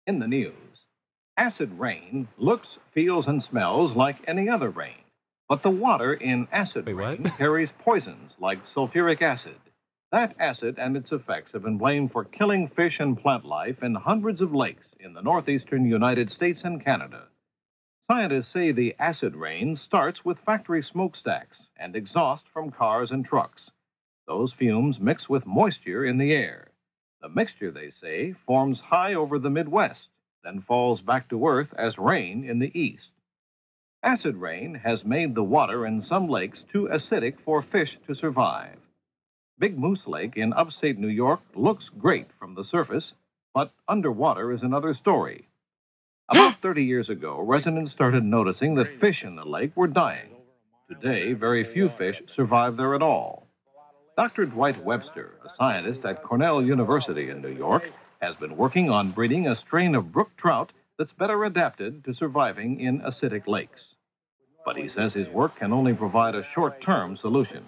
In the news, acid rain looks, feels, and smells like any other rain, but the water in acid rain carries poisons like sulfuric acid. That acid and its effects have been blamed for killing fish and plant life in hundreds of lakes in the northeastern United States and Canada. Scientists say the acid rain starts with factory smokestacks and exhaust from cars and trucks. Those fumes mix with moisture in the air. The mixture, they say, forms high over the Midwest, then falls back to earth as rain in the east. Acid rain has made the water in some lakes too acidic for fish to survive. Big Moose Lake in upstate New York looks great from the surface, but underwater is another story. About 30 years ago, residents started noticing that fish in the lake were dying. Today, very few fish survive there at all. Dr. Dwight Webster, a scientist at Cornell University in New York, has been working on breeding a strain of brook trout that's better adapted to surviving in acidic lakes. But he says his work can only provide a short-term solution.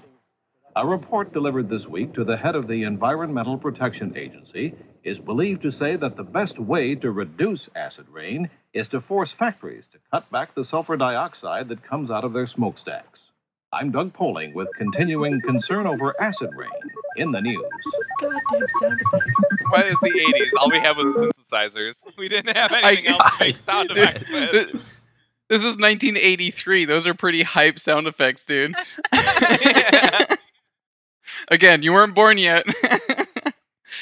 A report delivered this week to the head of the Environmental Protection Agency is believed to say that the best way to reduce acid rain is to force factories to cut back the sulfur dioxide that comes out of their smokestacks. I'm Doug Poling with continuing concern over acid rain in the news. Goddamn sound effects. Why is the 80s? All we have was synthesizers. We didn't have anything else to make sound effects with. This is 1983. Those are pretty hype sound effects, dude. Again, you weren't born yet.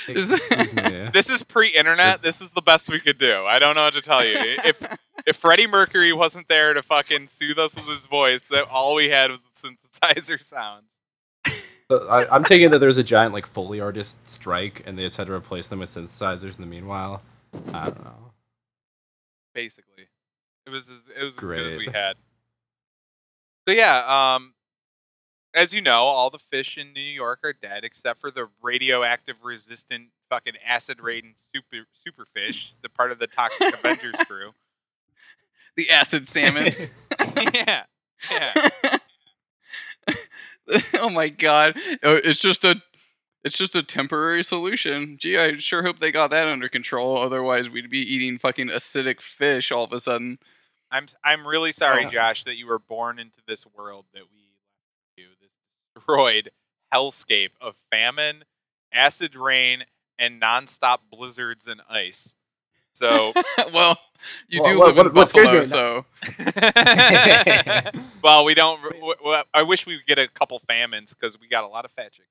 This is pre-internet. This is the best we could do. I don't know what to tell you. If Freddie Mercury wasn't there to fucking soothe us with his voice, that all we had was synthesizer sounds. So I'm taking that there's a giant like Foley artist strike, and they just had to replace them with synthesizers in the meanwhile. I don't know. Basically, it was as good as we had. So yeah, as you know, all the fish in New York are dead except for the radioactive resistant fucking acid rain superfish, the part of the Toxic Avengers crew. The acid salmon. Yeah. Oh my God! It's just a temporary solution. Gee, I sure hope they got that under control. Otherwise, we'd be eating fucking acidic fish all of a sudden. I'm really sorry, Josh, that you were born into this world that we do this destroyed hellscape of famine, acid rain, and nonstop blizzards and ice. So well. You live in Buffalo, so... Well, we don't... I wish we would get a couple famines, because we got a lot of fat chicks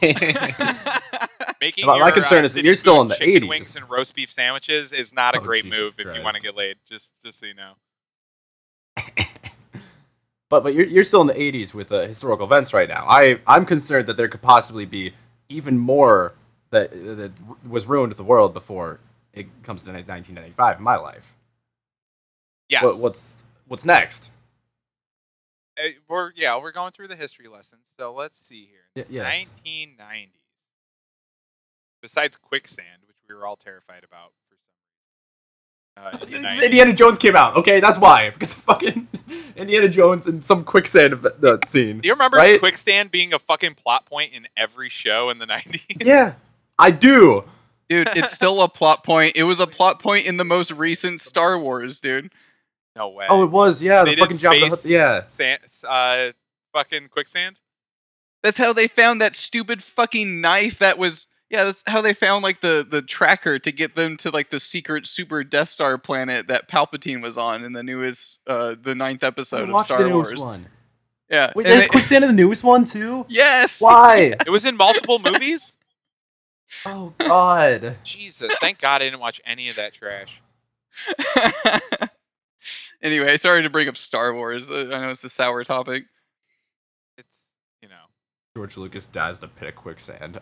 here. My concern is that you're still in the 80s. Chicken wings and roast beef sandwiches is not a great move if you want to get laid, just so you know. But you're still in the 80s with historical events right now. I'm concerned that there could possibly be even more that was ruined to the world before it comes to 1995 in my life. Yes. What's next? We're going through the history lessons, so let's see here. 1990s. Besides quicksand, which we were all terrified about. Indiana Jones came out. Okay, that's why. Because of fucking Indiana Jones and some quicksand scene. Do you remember quicksand being a fucking plot point in every show in the 90s? Yeah, I do. Dude, it's still a plot point. It was a plot point in the most recent Star Wars, dude. No way. Oh, it was, yeah. They did space fucking quicksand? That's how they found that stupid fucking knife that was... Yeah, that's how they found, like, the tracker to get them to, like, the secret super Death Star planet that Palpatine was on in the newest, the 9th episode of Star Wars. One. Yeah. Wait, there's quicksand in the newest one, too? Yes! Why? It was in multiple movies? Oh, God. Jesus, thank God I didn't watch any of that trash. Anyway, sorry to bring up Star Wars. I know it's a sour topic. George Lucas dies to pit of quicksand.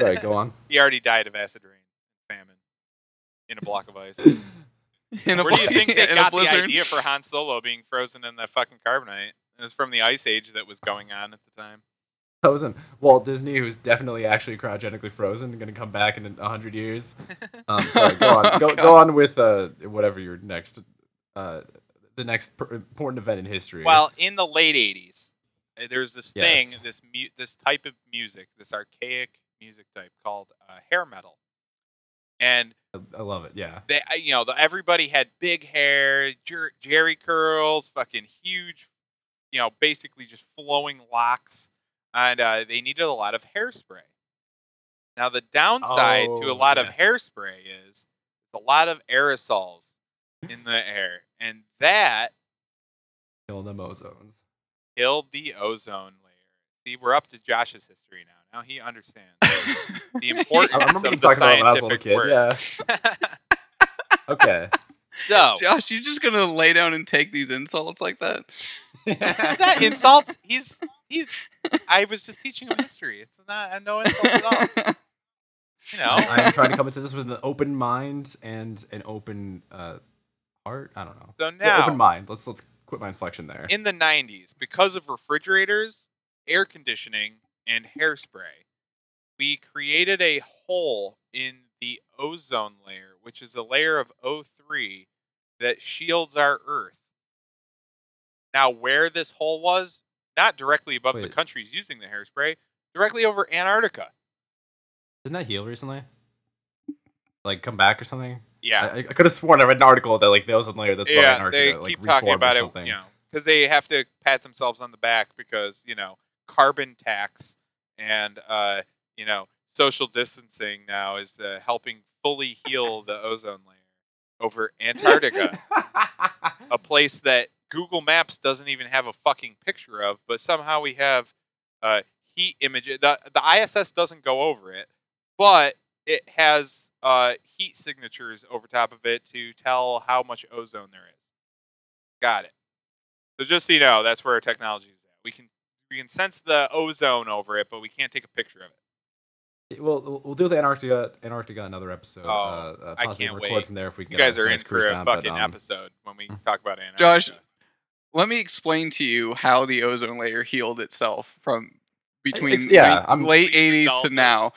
Sorry, go on. He already died of acid rain, famine, in a block of ice. Where do you think they got the idea for Han Solo being frozen in the fucking carbonite? It was from the ice age that was going on at the time. That wasn't Walt Disney, who's definitely actually cryogenically frozen and going to come back in 100 years. Sorry, go on. Go on with whatever your next, the next important event in history. Well, in the late 80s. There's this thing, this type of music, this archaic music type called hair metal, and I love it. Yeah, they, everybody had big hair, jerry curls, fucking huge, basically just flowing locks, and they needed a lot of hairspray. Now the downside to a lot of hairspray is a lot of aerosols in the air, and that kill them ozones. Killed the ozone layer. See, we're up to Josh's history now. Now he understands the importance of the scientific work. Yeah. Okay. So, Josh, you're just gonna lay down and take these insults like that? Is that insults? He's. I was just teaching him history. It's not no insult at all. I'm trying to come into this with an open mind and an open heart. I don't know. So now, open mind. Let's. Put my inflection there. In the 90s, because of refrigerators, air conditioning, and hairspray, we created a hole in the ozone layer, which is a layer of O3 that shields our Earth. Now, where this hole was, not directly above the countries using the hairspray, directly over Antarctica. Didn't that heal recently? Like, come back or something? Yeah, I could have sworn I read an article that like the ozone layer that's about Antarctica. Yeah, they keep talking about it, because they have to pat themselves on the back because carbon tax and social distancing now is helping fully heal the ozone layer over Antarctica, a place that Google Maps doesn't even have a fucking picture of, but somehow we have heat images. The ISS doesn't go over it, but it has heat signatures over top of it to tell how much ozone there is. Got it. So just so you know, that's where our technology is at. We can sense the ozone over it, but we can't take a picture of it. We'll do the Antarctica another episode. I can't wait. From there if we can. You guys are in for a fucking episode when we talk about Antarctica. Josh, let me explain to you how the ozone layer healed itself from between late 80s to now.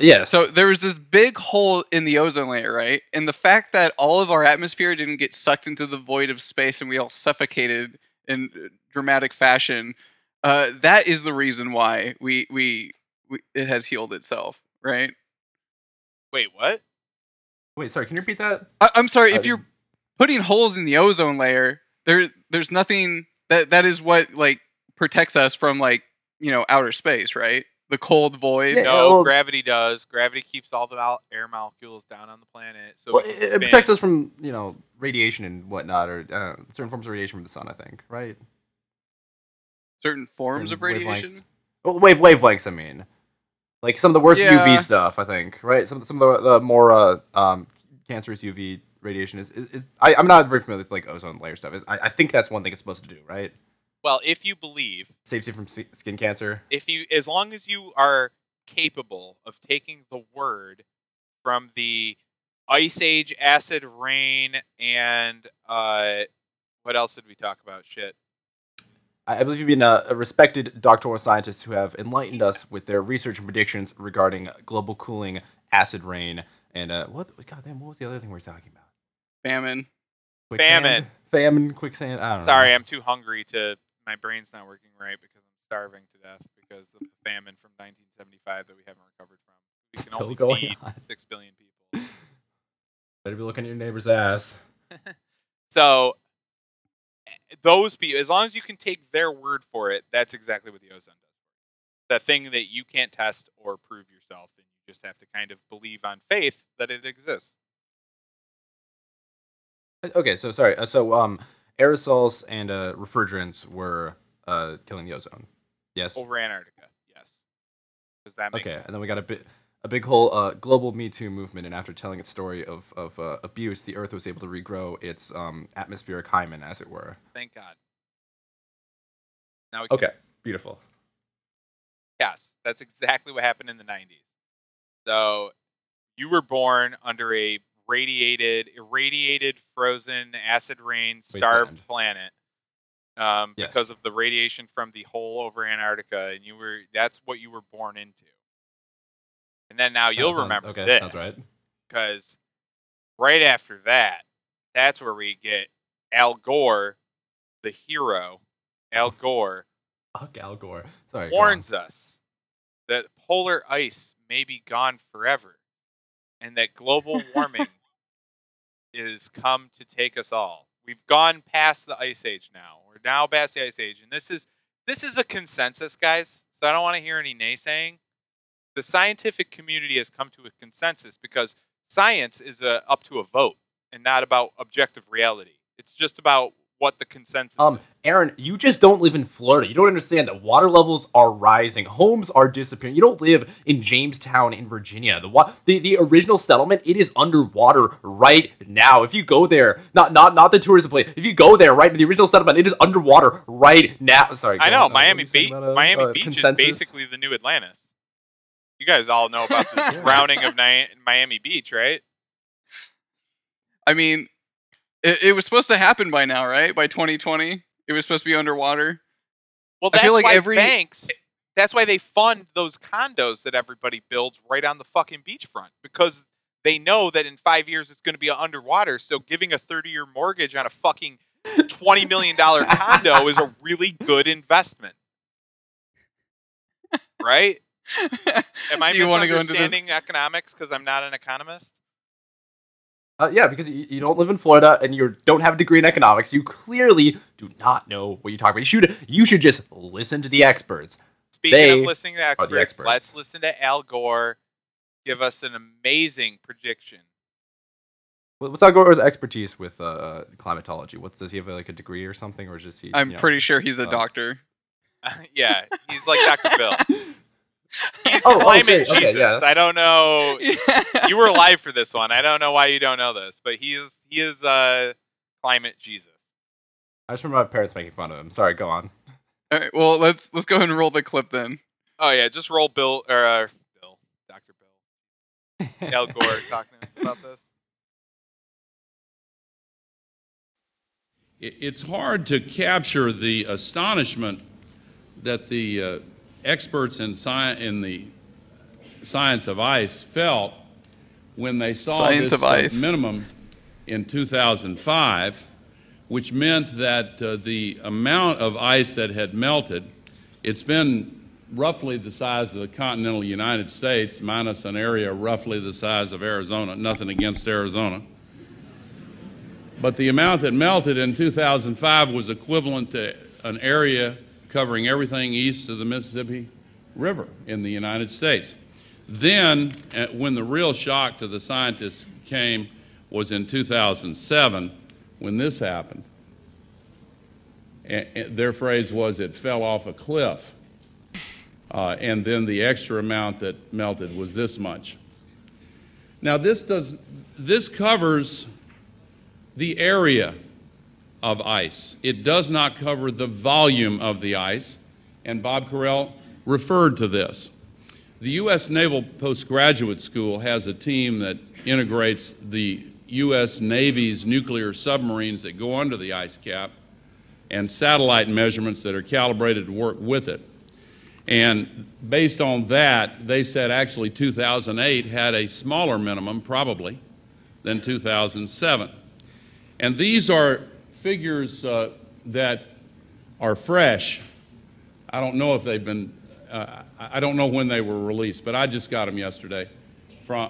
Yes. So there was this big hole in the ozone layer, right? And the fact that all of our atmosphere didn't get sucked into the void of space and we all suffocated in dramatic fashion, that is the reason why it has healed itself, right? Wait, what? Wait, sorry, can you repeat that? I'm sorry, if you're putting holes in the ozone layer, there's nothing that is what like protects us from like, outer space, right? The cold void. Yeah, gravity does. Gravity keeps all the air molecules down on the planet. So it protects us from, radiation and whatnot, or certain forms of radiation from the sun, I think, right? Certain forms of radiation? Wavelengths, I mean. Like some of the worst UV stuff, I think, right? Some of the more cancerous UV radiation is I'm not very familiar with like ozone layer stuff. I think that's one thing it's supposed to do, right? Well, if you believe... Saves you from skin cancer. As long as you are capable of taking the word from the Ice Age, Acid Rain, and... what else did we talk about? Shit. I believe you've been a respected doctoral scientist who have enlightened us with their research and predictions regarding global cooling, acid rain, and what was the other thing we were talking about? Famine. Quicksand? Famine, quicksand. I don't know. Sorry, I'm too hungry to. My brain's not working right because I'm starving to death because of the famine from 1975 that we haven't recovered from. We can only feed 6 billion people. Better be looking at your neighbor's ass. So. Those people, as long as you can take their word for it, that's exactly what the ozone does. That thing that you can't test or prove yourself, and you just have to kind of believe on faith that it exists. Okay, so sorry. So aerosols and refrigerants were killing the ozone. Yes. Over Antarctica. Yes. Does that make sense? Okay, and then we got a big whole global Me Too movement, and after telling its story of abuse, the Earth was able to regrow its atmospheric hymen, as it were. Thank God. Now we can. Okay, beautiful. Yes, that's exactly what happened in the 90s. So you were born under a irradiated, frozen, acid rain, starved planet because of the radiation from the hole over Antarctica, and that's what you were born into. And then now you'll remember this. Sounds right. Because right after that, that's where we get Al Gore, the hero. Al Gore. Fuck Al Gore. Sorry. Warns us that polar ice may be gone forever and that global warming is come to take us all. We've gone past the ice age now. We're now past the ice age. And this is a consensus, guys. So I don't want to hear any naysaying. The scientific community has come to a consensus because science is up to a vote and not about objective reality. It's just about what the consensus is. Aaron, you just don't live in Florida. You don't understand that water levels are rising. Homes are disappearing. You don't live in Jamestown in Virginia. The original settlement, it is underwater right now. If you go there, not the tourism place. If you go there, right, the original settlement, it is underwater right now. Sorry. I know. Miami Beach consensus? Is basically the new Atlantis. You guys all know about the drowning of Miami Beach, right? I mean, it was supposed to happen by now, right? By 2020, it was supposed to be underwater. Well, that's why banks... That's why they fund those condos that everybody builds right on the fucking beachfront. Because they know that in 5 years it's going to be underwater, so giving a 30-year mortgage on a fucking $20 million condo is a really good investment. Right? Am I misunderstanding economics because I'm not an economist? Yeah, because you don't live in Florida and you don't have a degree in economics. You clearly do not know what you're talking about. You should just listen to the experts. Speaking of listening to experts, let's listen to Al Gore give us an amazing prediction. What's Al Gore's expertise with climatology? Does he have like a degree or something, or is he? I'm pretty sure he's a doctor. Yeah, he's like Dr. Bill. He's climate Jesus. Yeah. I don't know. Yeah. You were live for this one. I don't know why you don't know this, but he is climate Jesus. I just remember my parents making fun of him. Sorry, go on. All right, well, let's go ahead and roll the clip then. Oh yeah, just roll Dr. Bill, Al Gore talking to us about this. It's hard to capture the astonishment that the experts in the science of ice felt when they saw this minimum in 2005, which meant that the amount of ice that had melted, it's been roughly the size of the continental United States minus an area roughly the size of Arizona, nothing against Arizona. But the amount that melted in 2005 was equivalent to an area covering everything east of the Mississippi River in the United States. Then, when the real shock to the scientists came was in 2007, when this happened. And their phrase was, it fell off a cliff. And then the extra amount that melted was this much. Now, this covers the area of ice. It does not cover the volume of the ice, and Bob Carell referred to this. The US Naval Postgraduate School has a team that integrates the US Navy's nuclear submarines that go under the ice cap and satellite measurements that are calibrated to work with it. And based on that, they said actually 2008 had a smaller minimum, probably, than 2007. And these are figures that are fresh. I don't know if they've been, I don't know when they were released, but I just got them yesterday from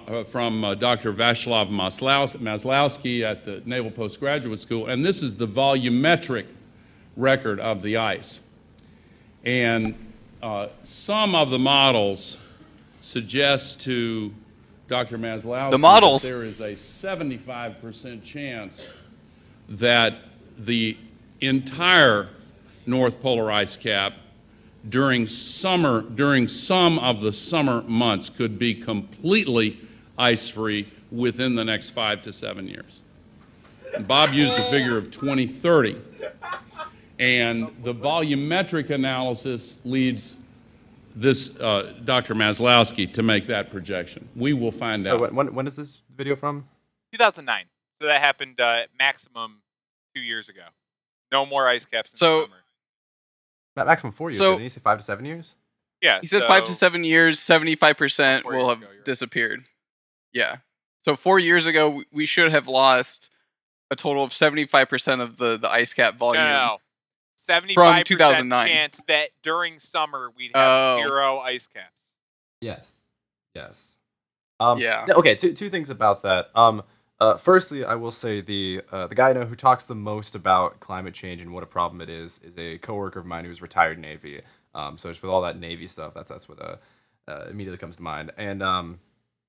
Dr. Vashlav Maslowski at the Naval Postgraduate School. And this is the volumetric record of the ice. And some of the models suggest to Dr. Maslowski that there is a 75% chance that the entire North Polar ice cap during some of the summer months could be completely ice-free within the next 5 to 7 years. And Bob used a figure of 2030. And the volumetric analysis leads this Dr. Maslowski to make that projection. We will find out. When is this video from? 2009. So that happened maximum 2 years ago. No more ice caps in the summer. That maximum 4 years. So, didn't he say 5 to 7 years? Yeah. He said 5 to 7 years, 75% will have disappeared. Right. Yeah. So 4 years ago, we should have lost a total of 75% of the ice cap volume. No. 75% chance that during summer we'd have zero ice caps. Yes. Okay. Two things about that. Firstly, I will say the guy I know who talks the most about climate change and what a problem it is a coworker of mine who's retired Navy. So just with all that Navy stuff, that's what immediately comes to mind. And what's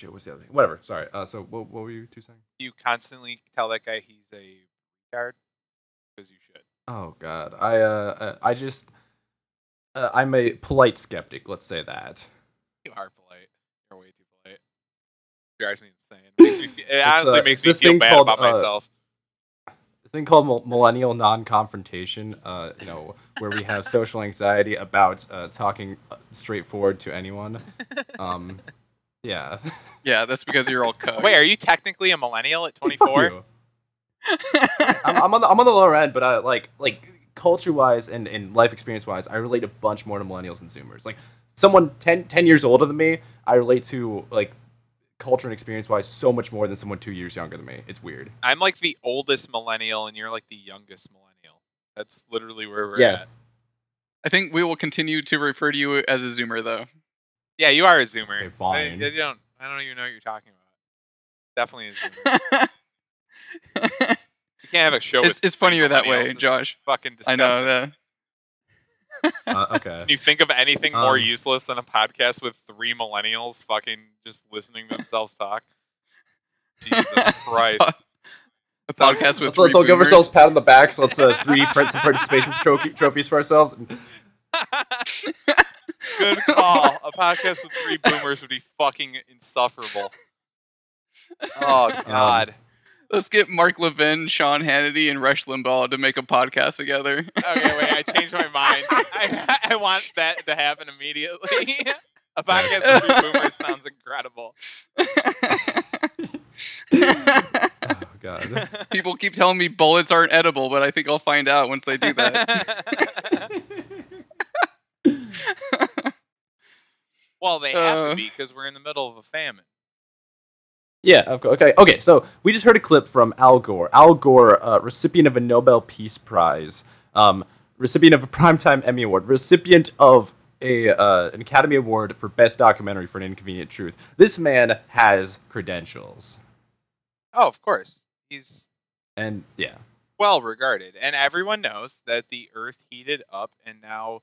the other thing? Whatever. Sorry. So what were you two saying? You constantly tell that guy he's a guard because you should. Oh God, I I'm a polite skeptic. Let's say that. You are polite. You're way too polite. You're actually insane. It honestly makes me feel bad about myself. This thing called millennial non-confrontation. Where we have social anxiety about talking straightforward to anyone. Yeah. Yeah, that's because you're all cucks. Wait, are you technically a millennial at 24? I'm on the lower end, but I like culture-wise and life experience-wise, I relate a bunch more to millennials and Zoomers. Like someone 10 years older than me, I relate to like culture and experience-wise so much more than someone 2 years younger than me. It's weird. I'm like the oldest millennial, and you're like the youngest millennial. That's literally where we're at. I think we will continue to refer to you as a Zoomer, though. Yeah, you are a Zoomer. Okay, fine. I don't even know what you're talking about. Definitely a Zoomer. You can't have a show. It's funnier that way, Josh. Fucking disgusting. I know that. Okay. Can you think of anything more useless than a podcast with three millennials fucking just listening to themselves talk? Jesus Christ. A podcast with three boomers. Let's all give ourselves a pat on the back. So let's 3D print some participation trophies for ourselves. Good call. A podcast with three boomers would be fucking insufferable. Oh, God. Let's get Mark Levin, Sean Hannity, and Rush Limbaugh to make a podcast together. Okay, wait, I changed my mind. I want that to happen immediately. A podcast with three boomers sounds incredible. Oh, God. People keep telling me bullets aren't edible, but I think I'll find out once they do that. Well, they have to be because we're in the middle of a famine. Yeah, of course. Okay, so we just heard a clip from Al Gore. Al Gore, recipient of a Nobel Peace Prize, recipient of a Primetime Emmy Award, recipient of an Academy Award for Best Documentary for An Inconvenient Truth. This man has credentials. Oh, of course. He's well regarded. And everyone knows that the Earth heated up and now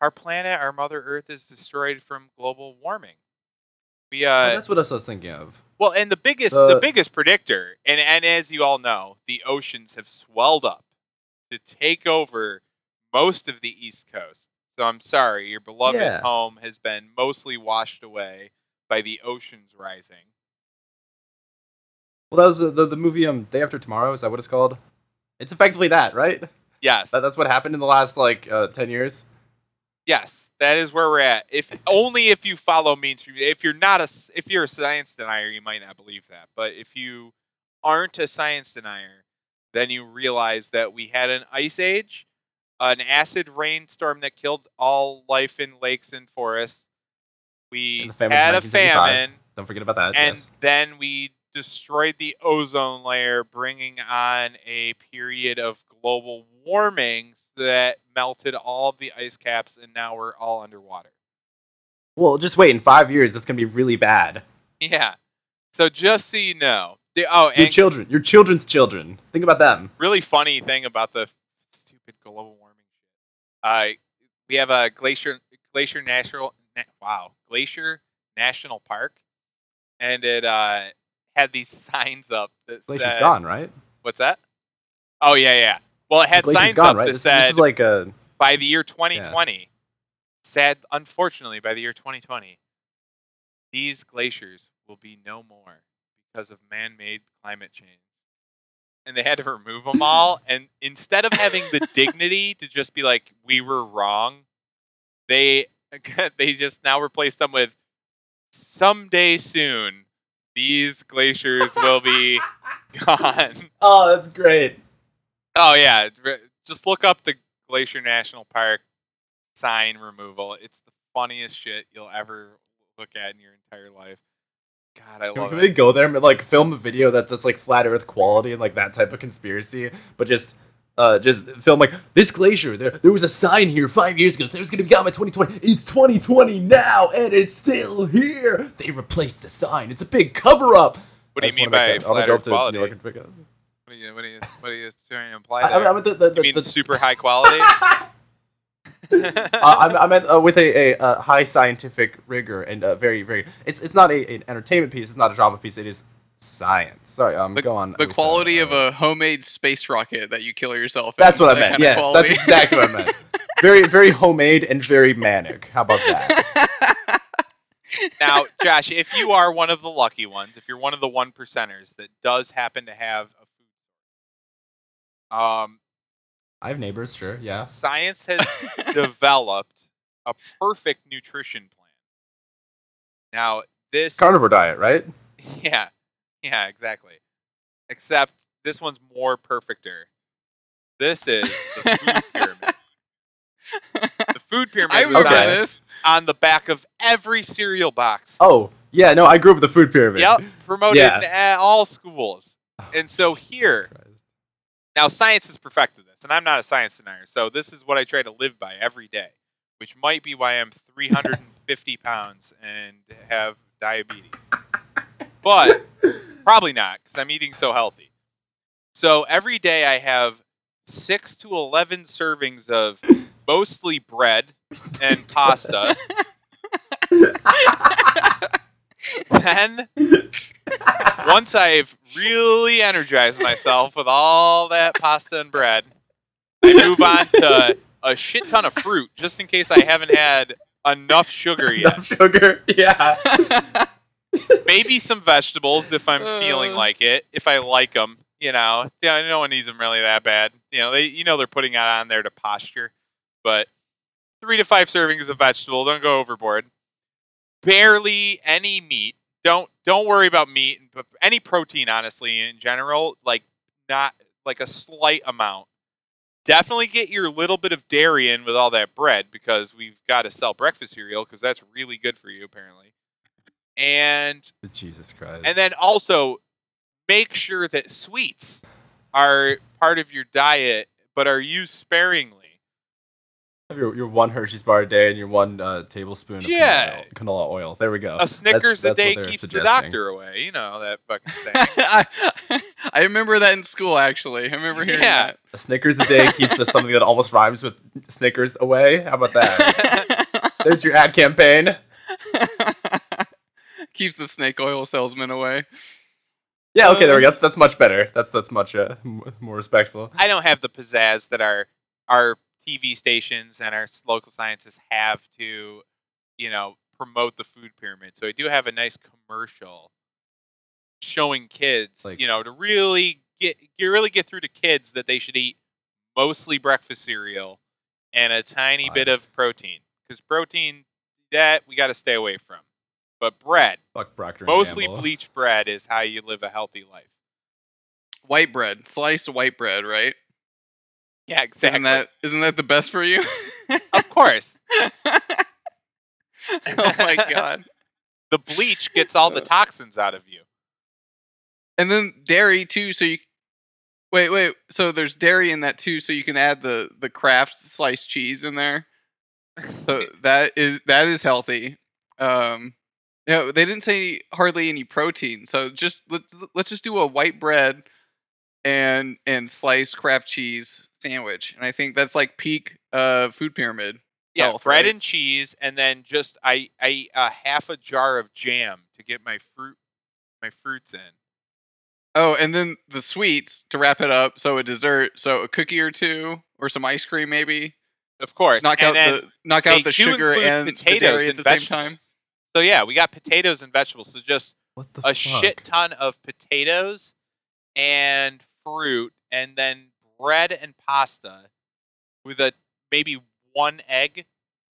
our planet, our Mother Earth, is destroyed from global warming. That's what I was thinking of. Well, and the biggest predictor, and as you all know, the oceans have swelled up to take over most of the East Coast. So I'm sorry, your beloved home has been mostly washed away by the oceans rising. Well, that was the movie Day After Tomorrow. Is that what it's called? It's effectively that, right? Yes. That's what happened in the last, 10 years? Yes, that is where we're at. If you follow mainstream. If you're a science denier, you might not believe that. But if you aren't a science denier, then you realize that we had an ice age, an acid rainstorm that killed all life in lakes and forests. We had a famine. Don't forget about that. And then we destroyed the ozone layer, bringing on a period of global warming that melted all of the ice caps, and now we're all underwater. Well, just wait. In 5 years, it's going to be really bad. Yeah. So just so you know. Your children's children. Think about them. Really funny thing about the stupid global warming. We have a Glacier National Park, and it had these signs up that Glacier's said... gone, right? What's that? Oh, yeah. Well, it had signs gone, up right? This is like a... by the year 2020, yeah. Unfortunately, by the year 2020, these glaciers will be no more because of man-made climate change. And they had to remove them all, and instead of having the dignity to just be like, we were wrong, they just now replace them with, someday soon, these glaciers will be gone. Oh, that's great. Oh, yeah. Just look up the Glacier National Park sign removal. It's the funniest shit you'll ever look at in your entire life. God, I love it. Can we go there and film a video that's flat earth quality and that type of conspiracy, but just film this glacier. There was a sign here 5 years ago. It was going to be gone by 2020. It's 2020 now, and it's still here. They replaced the sign. It's a big cover-up. What do you mean by flat Earth quality? What are you trying to imply there? I mean, you mean super high quality? I meant with a high scientific rigor and very, very. It's not an entertainment piece. It's not a drama piece. It is science. Sorry, go on. The quality of a homemade space rocket that you kill yourself. That's what I meant. Yes, that's exactly what I meant. Very, very homemade and very manic. How about that? Now, Josh, if you are one of the lucky ones, if you're one of the 1%ers that does happen to have a food, I have neighbors, sure, yeah. Science has developed a perfect nutrition plan. Now, this carnivore diet, right? Yeah. Yeah, exactly. Except this one's more perfecter. This is the food pyramid. The food pyramid was on the back of every cereal box. Oh, yeah, no, I grew up with the food pyramid. Yep, promoted in all schools. And so here, now science has perfected this, and I'm not a science denier, so this is what I try to live by every day, which might be why I'm 350 pounds and have diabetes. But probably not, because I'm eating so healthy. So every day I have 6 to 11 servings of mostly bread and pasta. Then, once I've really energized myself with all that pasta and bread, I move on to a shit ton of fruit, just in case I haven't had enough sugar yet. Enough sugar, yeah. Maybe some vegetables if I'm feeling like it, if I like them, no one needs them really that bad. They're putting it on there to posture, but 3 to 5 servings of vegetable. Don't go overboard. Barely any meat. Don't worry about meat, but any protein, honestly, in general, not a slight amount. Definitely get your little bit of dairy in with all that bread because we've got to sell breakfast cereal because that's really good for you, apparently. And Jesus Christ. And then also make sure that sweets are part of your diet, but are used sparingly. Have your one Hershey's bar a day and your one tablespoon of canola oil. There we go. A Snickers a day keeps the doctor away. You know that fucking saying. I remember that in school, actually. I remember hearing that. A Snickers a day keeps something that almost rhymes with Snickers away. How about that? There's your ad campaign. Keeps the snake oil salesman away. Yeah, okay, there we go. That's much better. That's much more respectful. I don't have the pizzazz that our TV stations and our local scientists have to, promote the food pyramid. So I do have a nice commercial showing kids, like, you know, to really get through to kids that they should eat mostly breakfast cereal and a tiny bit of protein, because protein that we got to stay away from. But bread, fuck Procter and Gamble. Mostly bleached bread is how you live a healthy life. White bread, sliced white bread, right? Yeah, exactly. Isn't that the best for you? Of course. Oh my God. The bleach gets all the toxins out of you. And then dairy too, so you wait, so there's dairy in that too, so you can add the Kraft sliced cheese in there. So that is healthy. You know, they didn't say hardly any protein, so just let's just do a white bread and sliced Kraft cheese sandwich. And I think that's like peak food pyramid. Yeah, health, bread, right? And cheese, and then just I eat a half a jar of jam to get my fruits in. Oh, and then the sweets to wrap it up. So a dessert, so a cookie or two, or some ice cream maybe. Of course, knock out the sugar and potatoes the dairy at the same time. So yeah, we got potatoes and vegetables. So just shit ton of potatoes and fruit, and then bread and pasta with a maybe one egg,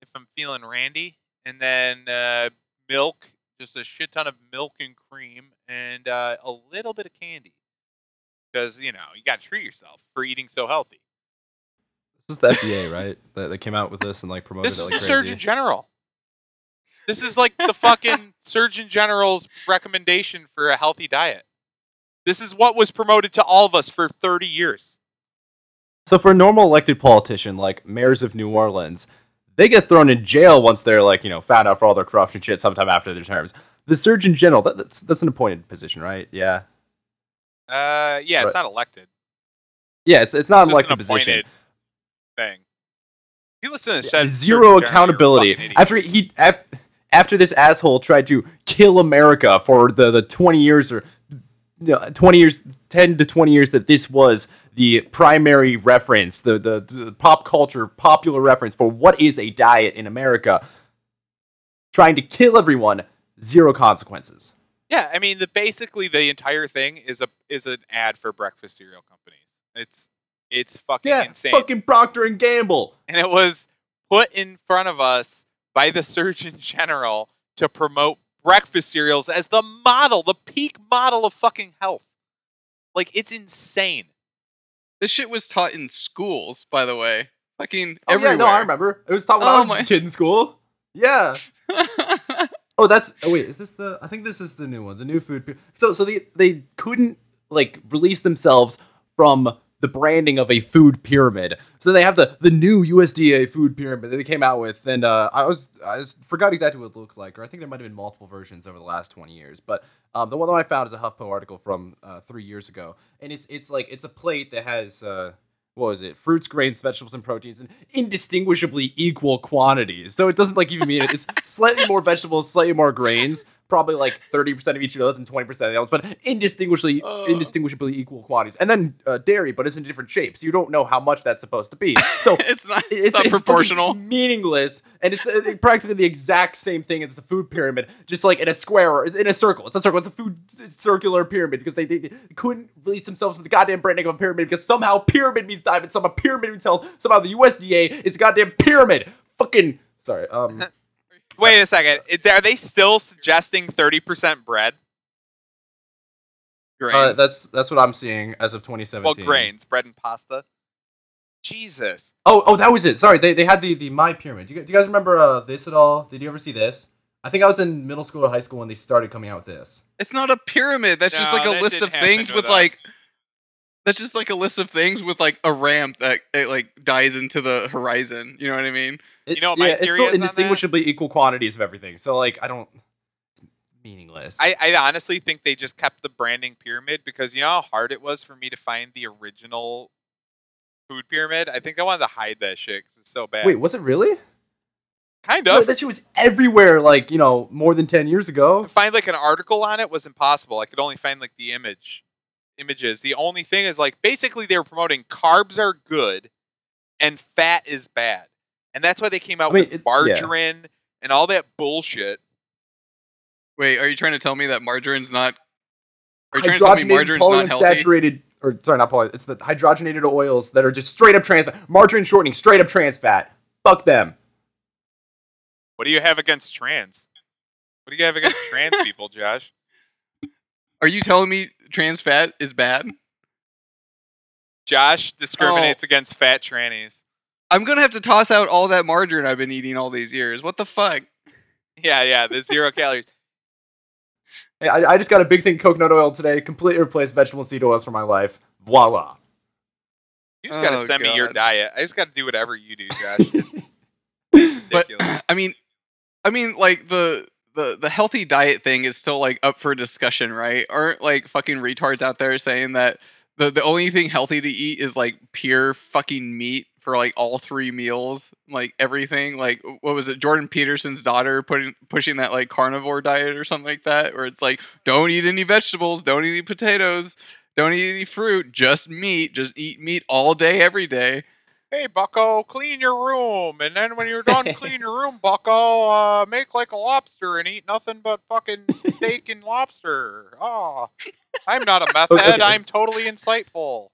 if I'm feeling randy, and then milk, just a shit ton of milk and cream, and a little bit of candy. Because, you know, you got to treat yourself for eating so healthy. This is the FDA, right? That came out with this and, like, promoted it like crazy. This is the Surgeon General. This is, like, the fucking Surgeon General's recommendation for a healthy diet. This is what was promoted to all of us for 30 years. So for a normal elected politician, like mayors of New Orleans, they get thrown in jail once they're, like, you know, found out for all their corruption shit sometime after their terms. The Surgeon General, that's an appointed position, right? Yeah. Yeah, right. It's not elected. Yeah, it's not an elected position. Thing. You listen to this. Yeah, zero accountability. After this asshole tried to kill America for the 20 years or 10 to 20 years that this was the primary reference, the pop culture popular reference for what is a diet in America, trying to kill everyone, zero consequences. Yeah, I mean, basically the entire thing is an ad for breakfast cereal companies. It's fucking insane. Fucking Procter and Gamble. And it was put in front of us by the Surgeon General to promote breakfast cereals as the model, the peak model of fucking health. Like, it's insane. This shit was taught in schools, by the way. Fucking everywhere. Yeah, no, I remember. It was taught when I was a kid in school. Yeah. Wait, is this the... I think this is the new one, the new food... So they couldn't, like, release themselves from the branding of a food pyramid. So they have the new USDA food pyramid that they came out with, and I forgot exactly what it looked like, or I think there might have been multiple versions over the last 20 years, but the one that I found is a HuffPo article from 3 years ago, and it's a plate that has fruits, grains, vegetables, and proteins in indistinguishably equal quantities. So it doesn't even mean it. It's slightly more vegetables, slightly more grains, probably 30% of each of those and 20% of the others, but indistinguishably equal quantities. And then dairy, but it's in different shapes. You don't know how much that's supposed to be. So it's not proportional, meaningless, and it's practically the exact same thing as the food pyramid, just in a square or in a circle. It's a circle. It's a circular pyramid because they couldn't release themselves from the goddamn branding of a pyramid because somehow pyramid means diamond, somehow pyramid means health, somehow the USDA is a goddamn pyramid. Fucking sorry. Wait a second. Are they still suggesting 30% bread? Grains. That's what I'm seeing as of 2017. Well, grains, bread and pasta. Jesus. Oh, that was it. Sorry, they had the My Pyramid. Do you guys remember this at all? Did you ever see this? I think I was in middle school or high school when they started coming out with this. It's not a pyramid. That's just like a list of things with like. That's just like a list of things with like a ramp that it like dies into the horizon. You know what I mean? It's still indistinguishably equal quantities of everything. So it's meaningless. I honestly think they just kept the branding pyramid because you know how hard it was for me to find the original food pyramid. I think I wanted to hide that shit because it's so bad. Wait, was it really? Kind of. No, that shit was everywhere. More than 10 years ago. To find an article on it was impossible. I could only find the images. The only thing is basically they were promoting carbs are good and fat is bad. And that's why they came out with margarine and all that bullshit. Wait, are you trying to tell me that margarine's not Are you trying to tell me margarine's not healthy? Or sorry, not polyunsaturated. It's the hydrogenated oils that are just straight up trans fat. Margarine shortening, straight up trans fat. Fuck them. What do you have against trans? What do you have against trans people, Josh? Are you telling me trans fat is bad? Josh discriminates against fat trannies. I'm going to have to toss out all that margarine I've been eating all these years. What the fuck? Yeah, the zero calories. Hey, I just got a big thing coconut oil today. Completely replaced vegetable and seed oils for my life. Voila. You just got to send me your diet. I just got to do whatever you do, Josh. But I mean, like the healthy diet thing is still like up for discussion, right? Aren't like fucking retards out there saying that the only thing healthy to eat is like pure fucking meat for like all three meals, like everything? Like what was it? Jordan Peterson's daughter pushing that like carnivore diet or something like that, where it's like don't eat any vegetables, don't eat any potatoes, don't eat any fruit, just meat, just eat meat all day every day. Hey, bucko, clean your room, and then when you're done cleaning your room, bucko, make like a lobster and eat nothing but fucking steak and lobster. Oh, I'm not a meth head. I'm totally insightful.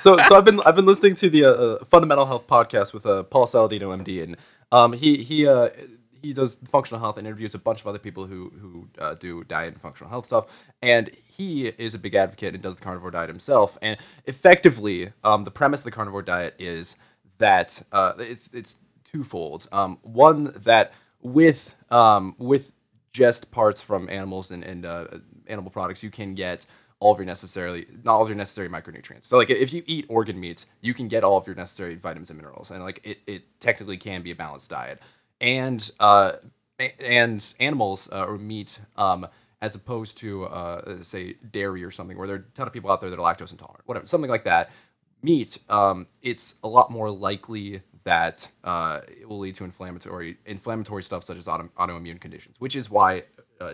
So I've been listening to the Fundamental Health Podcast with Paul Saladino, MD, and he does functional health and interviews a bunch of other people who do diet and functional health stuff. And he is a big advocate and does the carnivore diet himself. And effectively, the premise of the carnivore diet is that it's twofold. One, that with just parts from animals and animal products, you can get not all of your necessary micronutrients. So like if you eat organ meats, you can get all of your necessary vitamins and minerals. And like it technically can be a balanced diet. And animals or meat, as opposed to say dairy or something, where there are a ton of people out there that are lactose intolerant, whatever, something like that. Meat, it's a lot more likely that it will lead to inflammatory stuff such as autoimmune conditions, which is why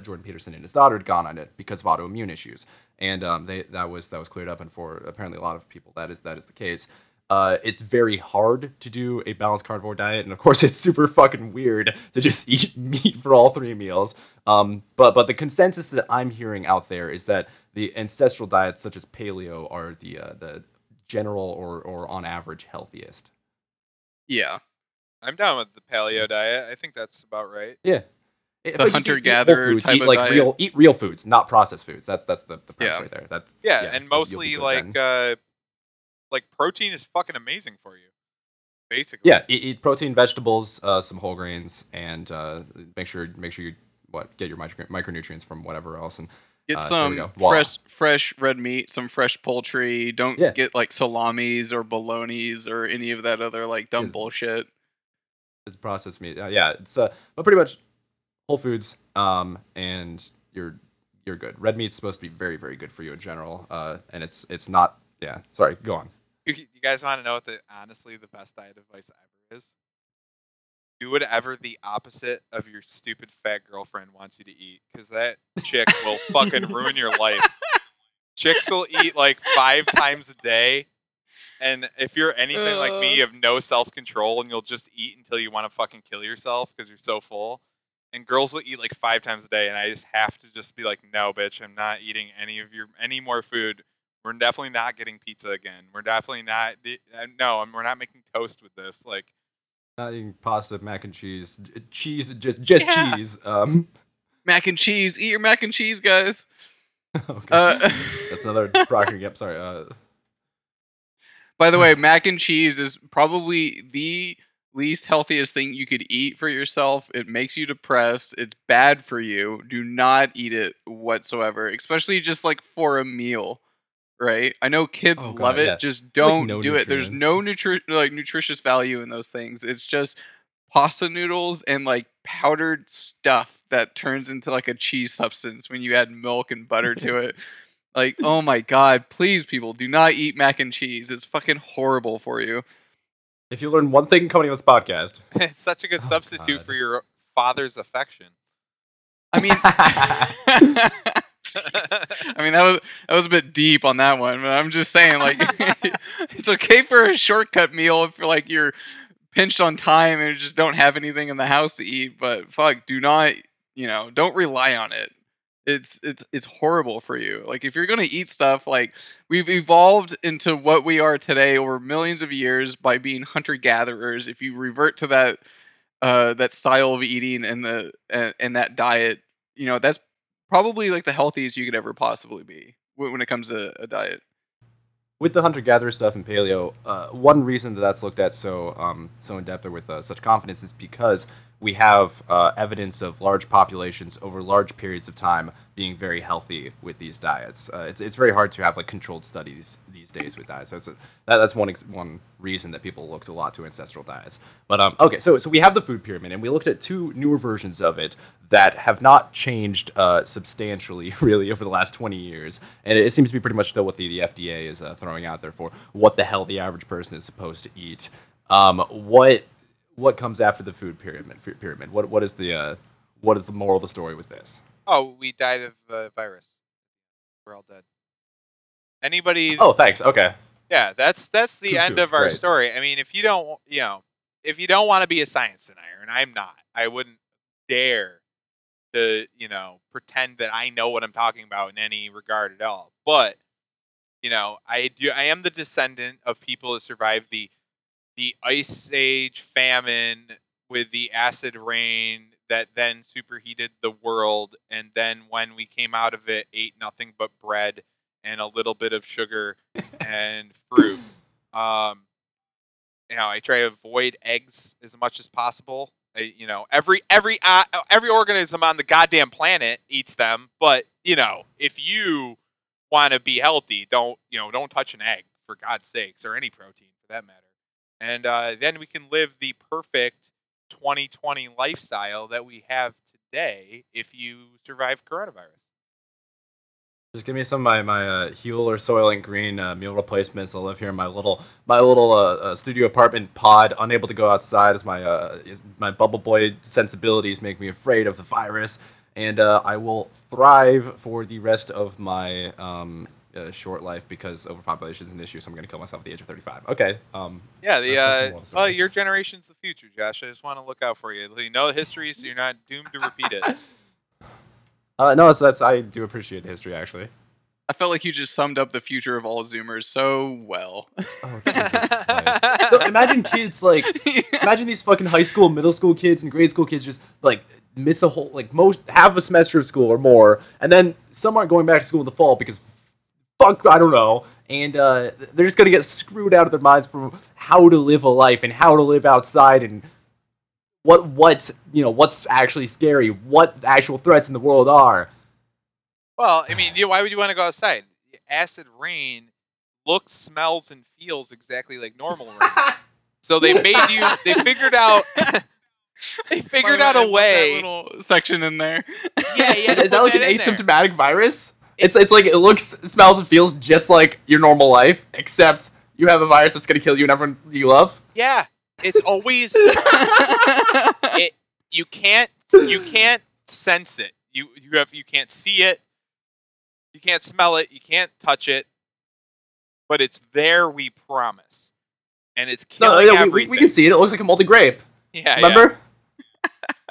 Jordan Peterson and his daughter had gone on it because of autoimmune issues, and that was cleared up, and for apparently a lot of people that is the case. It's very hard to do a balanced carnivore diet, and of course, it's super fucking weird to just eat meat for all three meals. But the consensus that I'm hearing out there is that the ancestral diets, such as paleo, are the general or on average healthiest. Yeah, I'm down with the paleo diet. I think that's about right. Yeah, the hunter-gatherer type of diet. Eat real foods, not processed foods. That's the premise right there. That's and mostly like. Like protein is fucking amazing for you, basically. Yeah, eat protein, vegetables, some whole grains, and make sure you get your micronutrients from whatever else, and get some fresh red meat, some fresh poultry. Don't get like salamis or bolognas or any of that other like dumb bullshit. It's processed meat. It's but pretty much whole foods. And you're good. Red meat's supposed to be very very good for you in general. And it's not. Yeah, sorry, go on. You guys want to know what honestly the best diet advice ever is? Do whatever the opposite of your stupid fat girlfriend wants you to eat, because that chick will fucking ruin your life. Chicks will eat like 5 times a day, and if you're anything like me, you have no self-control, and you'll just eat until you want to fucking kill yourself because you're so full. And girls will eat like 5 times a day, and I just have to just be like, no, bitch, I'm not eating any more food. We're definitely not getting pizza again. We're definitely not. We're not making toast with this. Like, not eating pasta, mac and cheese, just cheese. Mac and cheese. Eat your mac and cheese, guys. Okay. That's another Procter. Yep, sorry. By the way, mac and cheese is probably the least healthiest thing you could eat for yourself. It makes you depressed. It's bad for you. Do not eat it whatsoever, especially just like for a meal. Right, I know kids love it. Yeah. Just don't do it. There's no nutritious value in those things. It's just pasta noodles and like powdered stuff that turns into like a cheese substance when you add milk and butter to it. Like, oh my god, please, people, do not eat mac and cheese. It's fucking horrible for you. If you learn one thing coming on this podcast, it's such a good substitute for your father's affection. I mean. I mean that was a bit deep on that one, but I'm just saying like it's okay for a shortcut meal if like you're pinched on time and just don't have anything in the house to eat, but fuck, don't rely on it. It's horrible for you. Like, if you're going to eat stuff, like, we've evolved into what we are today over millions of years by being hunter-gatherers. If you revert to that style of eating and that diet, you know, that's probably like the healthiest you could ever possibly be when it comes to a diet. With the hunter-gatherer stuff and paleo, one reason that that's looked at so in depth or with such confidence is because we have evidence of large populations over large periods of time being very healthy with these diets. It's very hard to have like controlled studies these days with diets. So that's one reason that people looked a lot to ancestral diets. But okay, so we have the food pyramid, and we looked at two newer versions of it that have not changed substantially really over the last 20 years. And it seems to be pretty much still what the FDA is throwing out there for what the hell the average person is supposed to eat. What comes after the food pyramid? What is the moral of the story with this? Oh, we died of a virus. We're all dead. Anybody? Oh, thanks. Okay. Yeah, that's the end of our story. I mean, if you don't want to be a science denier, and I'm not, I wouldn't dare to, you know, pretend that I know what I'm talking about in any regard at all. But, you know, I am the descendant of people who survived the ice age famine with the acid rain that then superheated the world. And then when we came out of it, ate nothing but bread and a little bit of sugar and fruit. You know, I try to avoid eggs as much as possible. Every organism on the goddamn planet eats them. But, you know, if you want to be healthy, don't touch an egg, for God's sakes, or any protein for that matter. And then we can live the perfect 2020 lifestyle that we have today if you survive coronavirus. Just give me some of my Huel or Soylent Green meal replacements. I'll live here in my little studio apartment pod, unable to go outside as my bubble boy sensibilities make me afraid of the virus. And I will thrive for the rest of my short life because overpopulation is an issue, so I'm going to kill myself at the age of 35. Okay. Your generation's the future, Josh. I just want to look out for you. You know history, so you're not doomed to repeat it. I do appreciate history, actually. I felt like you just summed up the future of all Zoomers so well. Oh, Jesus. So imagine kids, like, imagine these fucking high school, middle school kids, and grade school kids just, like, miss a whole, like, most, half a semester of school or more, and then some aren't going back to school in the fall because fuck, I don't know, and they're just gonna get screwed out of their minds for how to live a life and how to live outside and what's actually scary, what actual threats in the world are. Well, I mean, why would you want to go outside? Acid rain looks, smells, and feels exactly like normal rain. So they made you. They figured out. They figured out a way. Put that little section in there. Yeah. Is that like an asymptomatic virus? It's like it looks, smells, and feels just like your normal life, except you have a virus that's going to kill you and everyone you love. Yeah, it's always you can't sense it. You can't see it, you can't smell it, you can't touch it, but it's there. We promise, and it's killing everything. We can see it. It looks like a moldy grape. Yeah, remember. Yeah.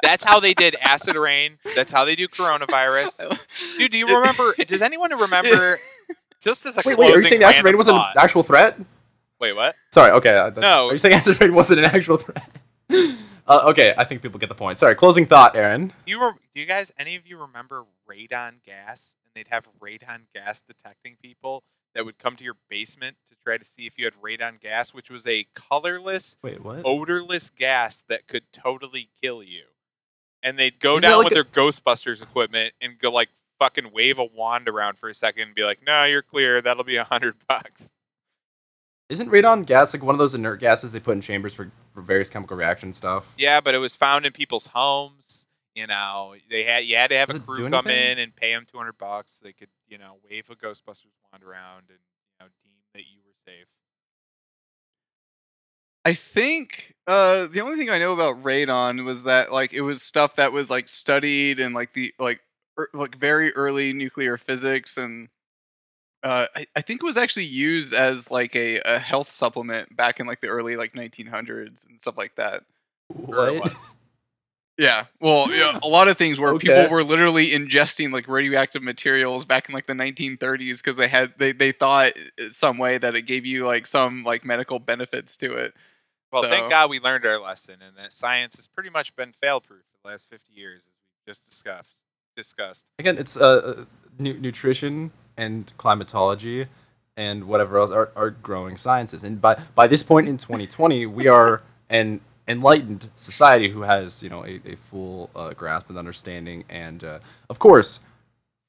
That's how they did acid rain. That's how they do coronavirus. Dude, do you remember? Does anyone remember? Just as a closing random thought. Wait, are you saying acid rain wasn't an actual threat? Wait, what? Sorry, okay. No. Are you saying acid rain wasn't an actual threat? Okay, I think people get the point. Sorry, closing thought, Aaron. Do you guys, any of you remember radon gas? And they'd have radon gas detecting people that would come to your basement to try to see if you had radon gas, which was a colorless, odorless gas that could totally kill you. And they'd go down with their Ghostbusters equipment and go, like, fucking wave a wand around for a second and be like, no, you're clear. That'll be $100. Isn't radon gas, like, one of those inert gases they put in chambers for various chemical reaction stuff? Yeah, but it was found in people's homes. You know, you had to have a crew come in and pay them $200 so they could, you know, wave a Ghostbusters wand around and, you know, deem that you were safe. I think the only thing I know about radon was that, like, it was stuff that was, like, studied in, like, the very early nuclear physics, and I think it was actually used as, like, a health supplement back in, like, the early, like, 1900s and stuff like that. What? Yeah. Well, yeah, a lot of things where people were literally ingesting like radioactive materials back in like the 1930s because they had they thought some way that it gave you like some like medical benefits to it. Well, thank God we learned our lesson and that science has pretty much been fail-proof for the last 50 years, as we just discussed. Again, it's nutrition and climatology and whatever else are growing sciences. And by this point in 2020, we are an enlightened society who has, you know, a full grasp and understanding and, of course,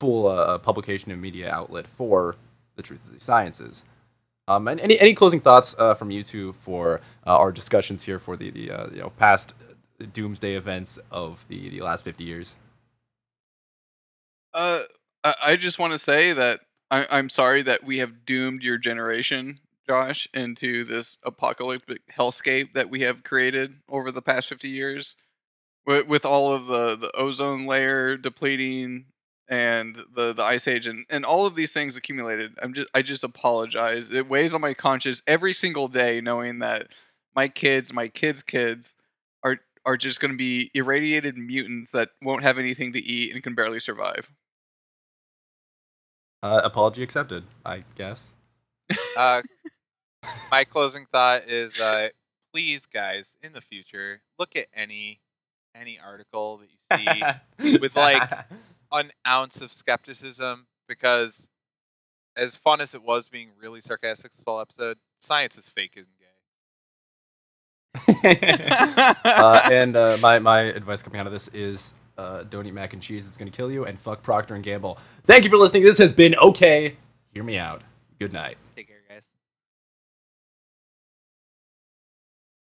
full publication and media outlet for the truth of the sciences. And any closing thoughts from you two for our discussions here for the past doomsday events of the last 50 years? I just want to say that I'm sorry that we have doomed your generation, Josh, into this apocalyptic hellscape that we have created over the past 50 years with all of the ozone layer depleting and the ice age and all of these things accumulated. I just apologize. It weighs on my conscience every single day knowing that my kids' kids are just going to be irradiated mutants that won't have anything to eat and can barely survive. Apology accepted, I guess. My closing thought is, please, guys, in the future, look at any article that you see with like an ounce of skepticism, because as fun as it was being really sarcastic this whole episode, science is fake, isn't gay. And my advice coming out of this is don't eat mac and cheese, it's going to kill you, and fuck Procter and Gamble. Thank you for listening. This has been Okay, Hear Me Out. Good night.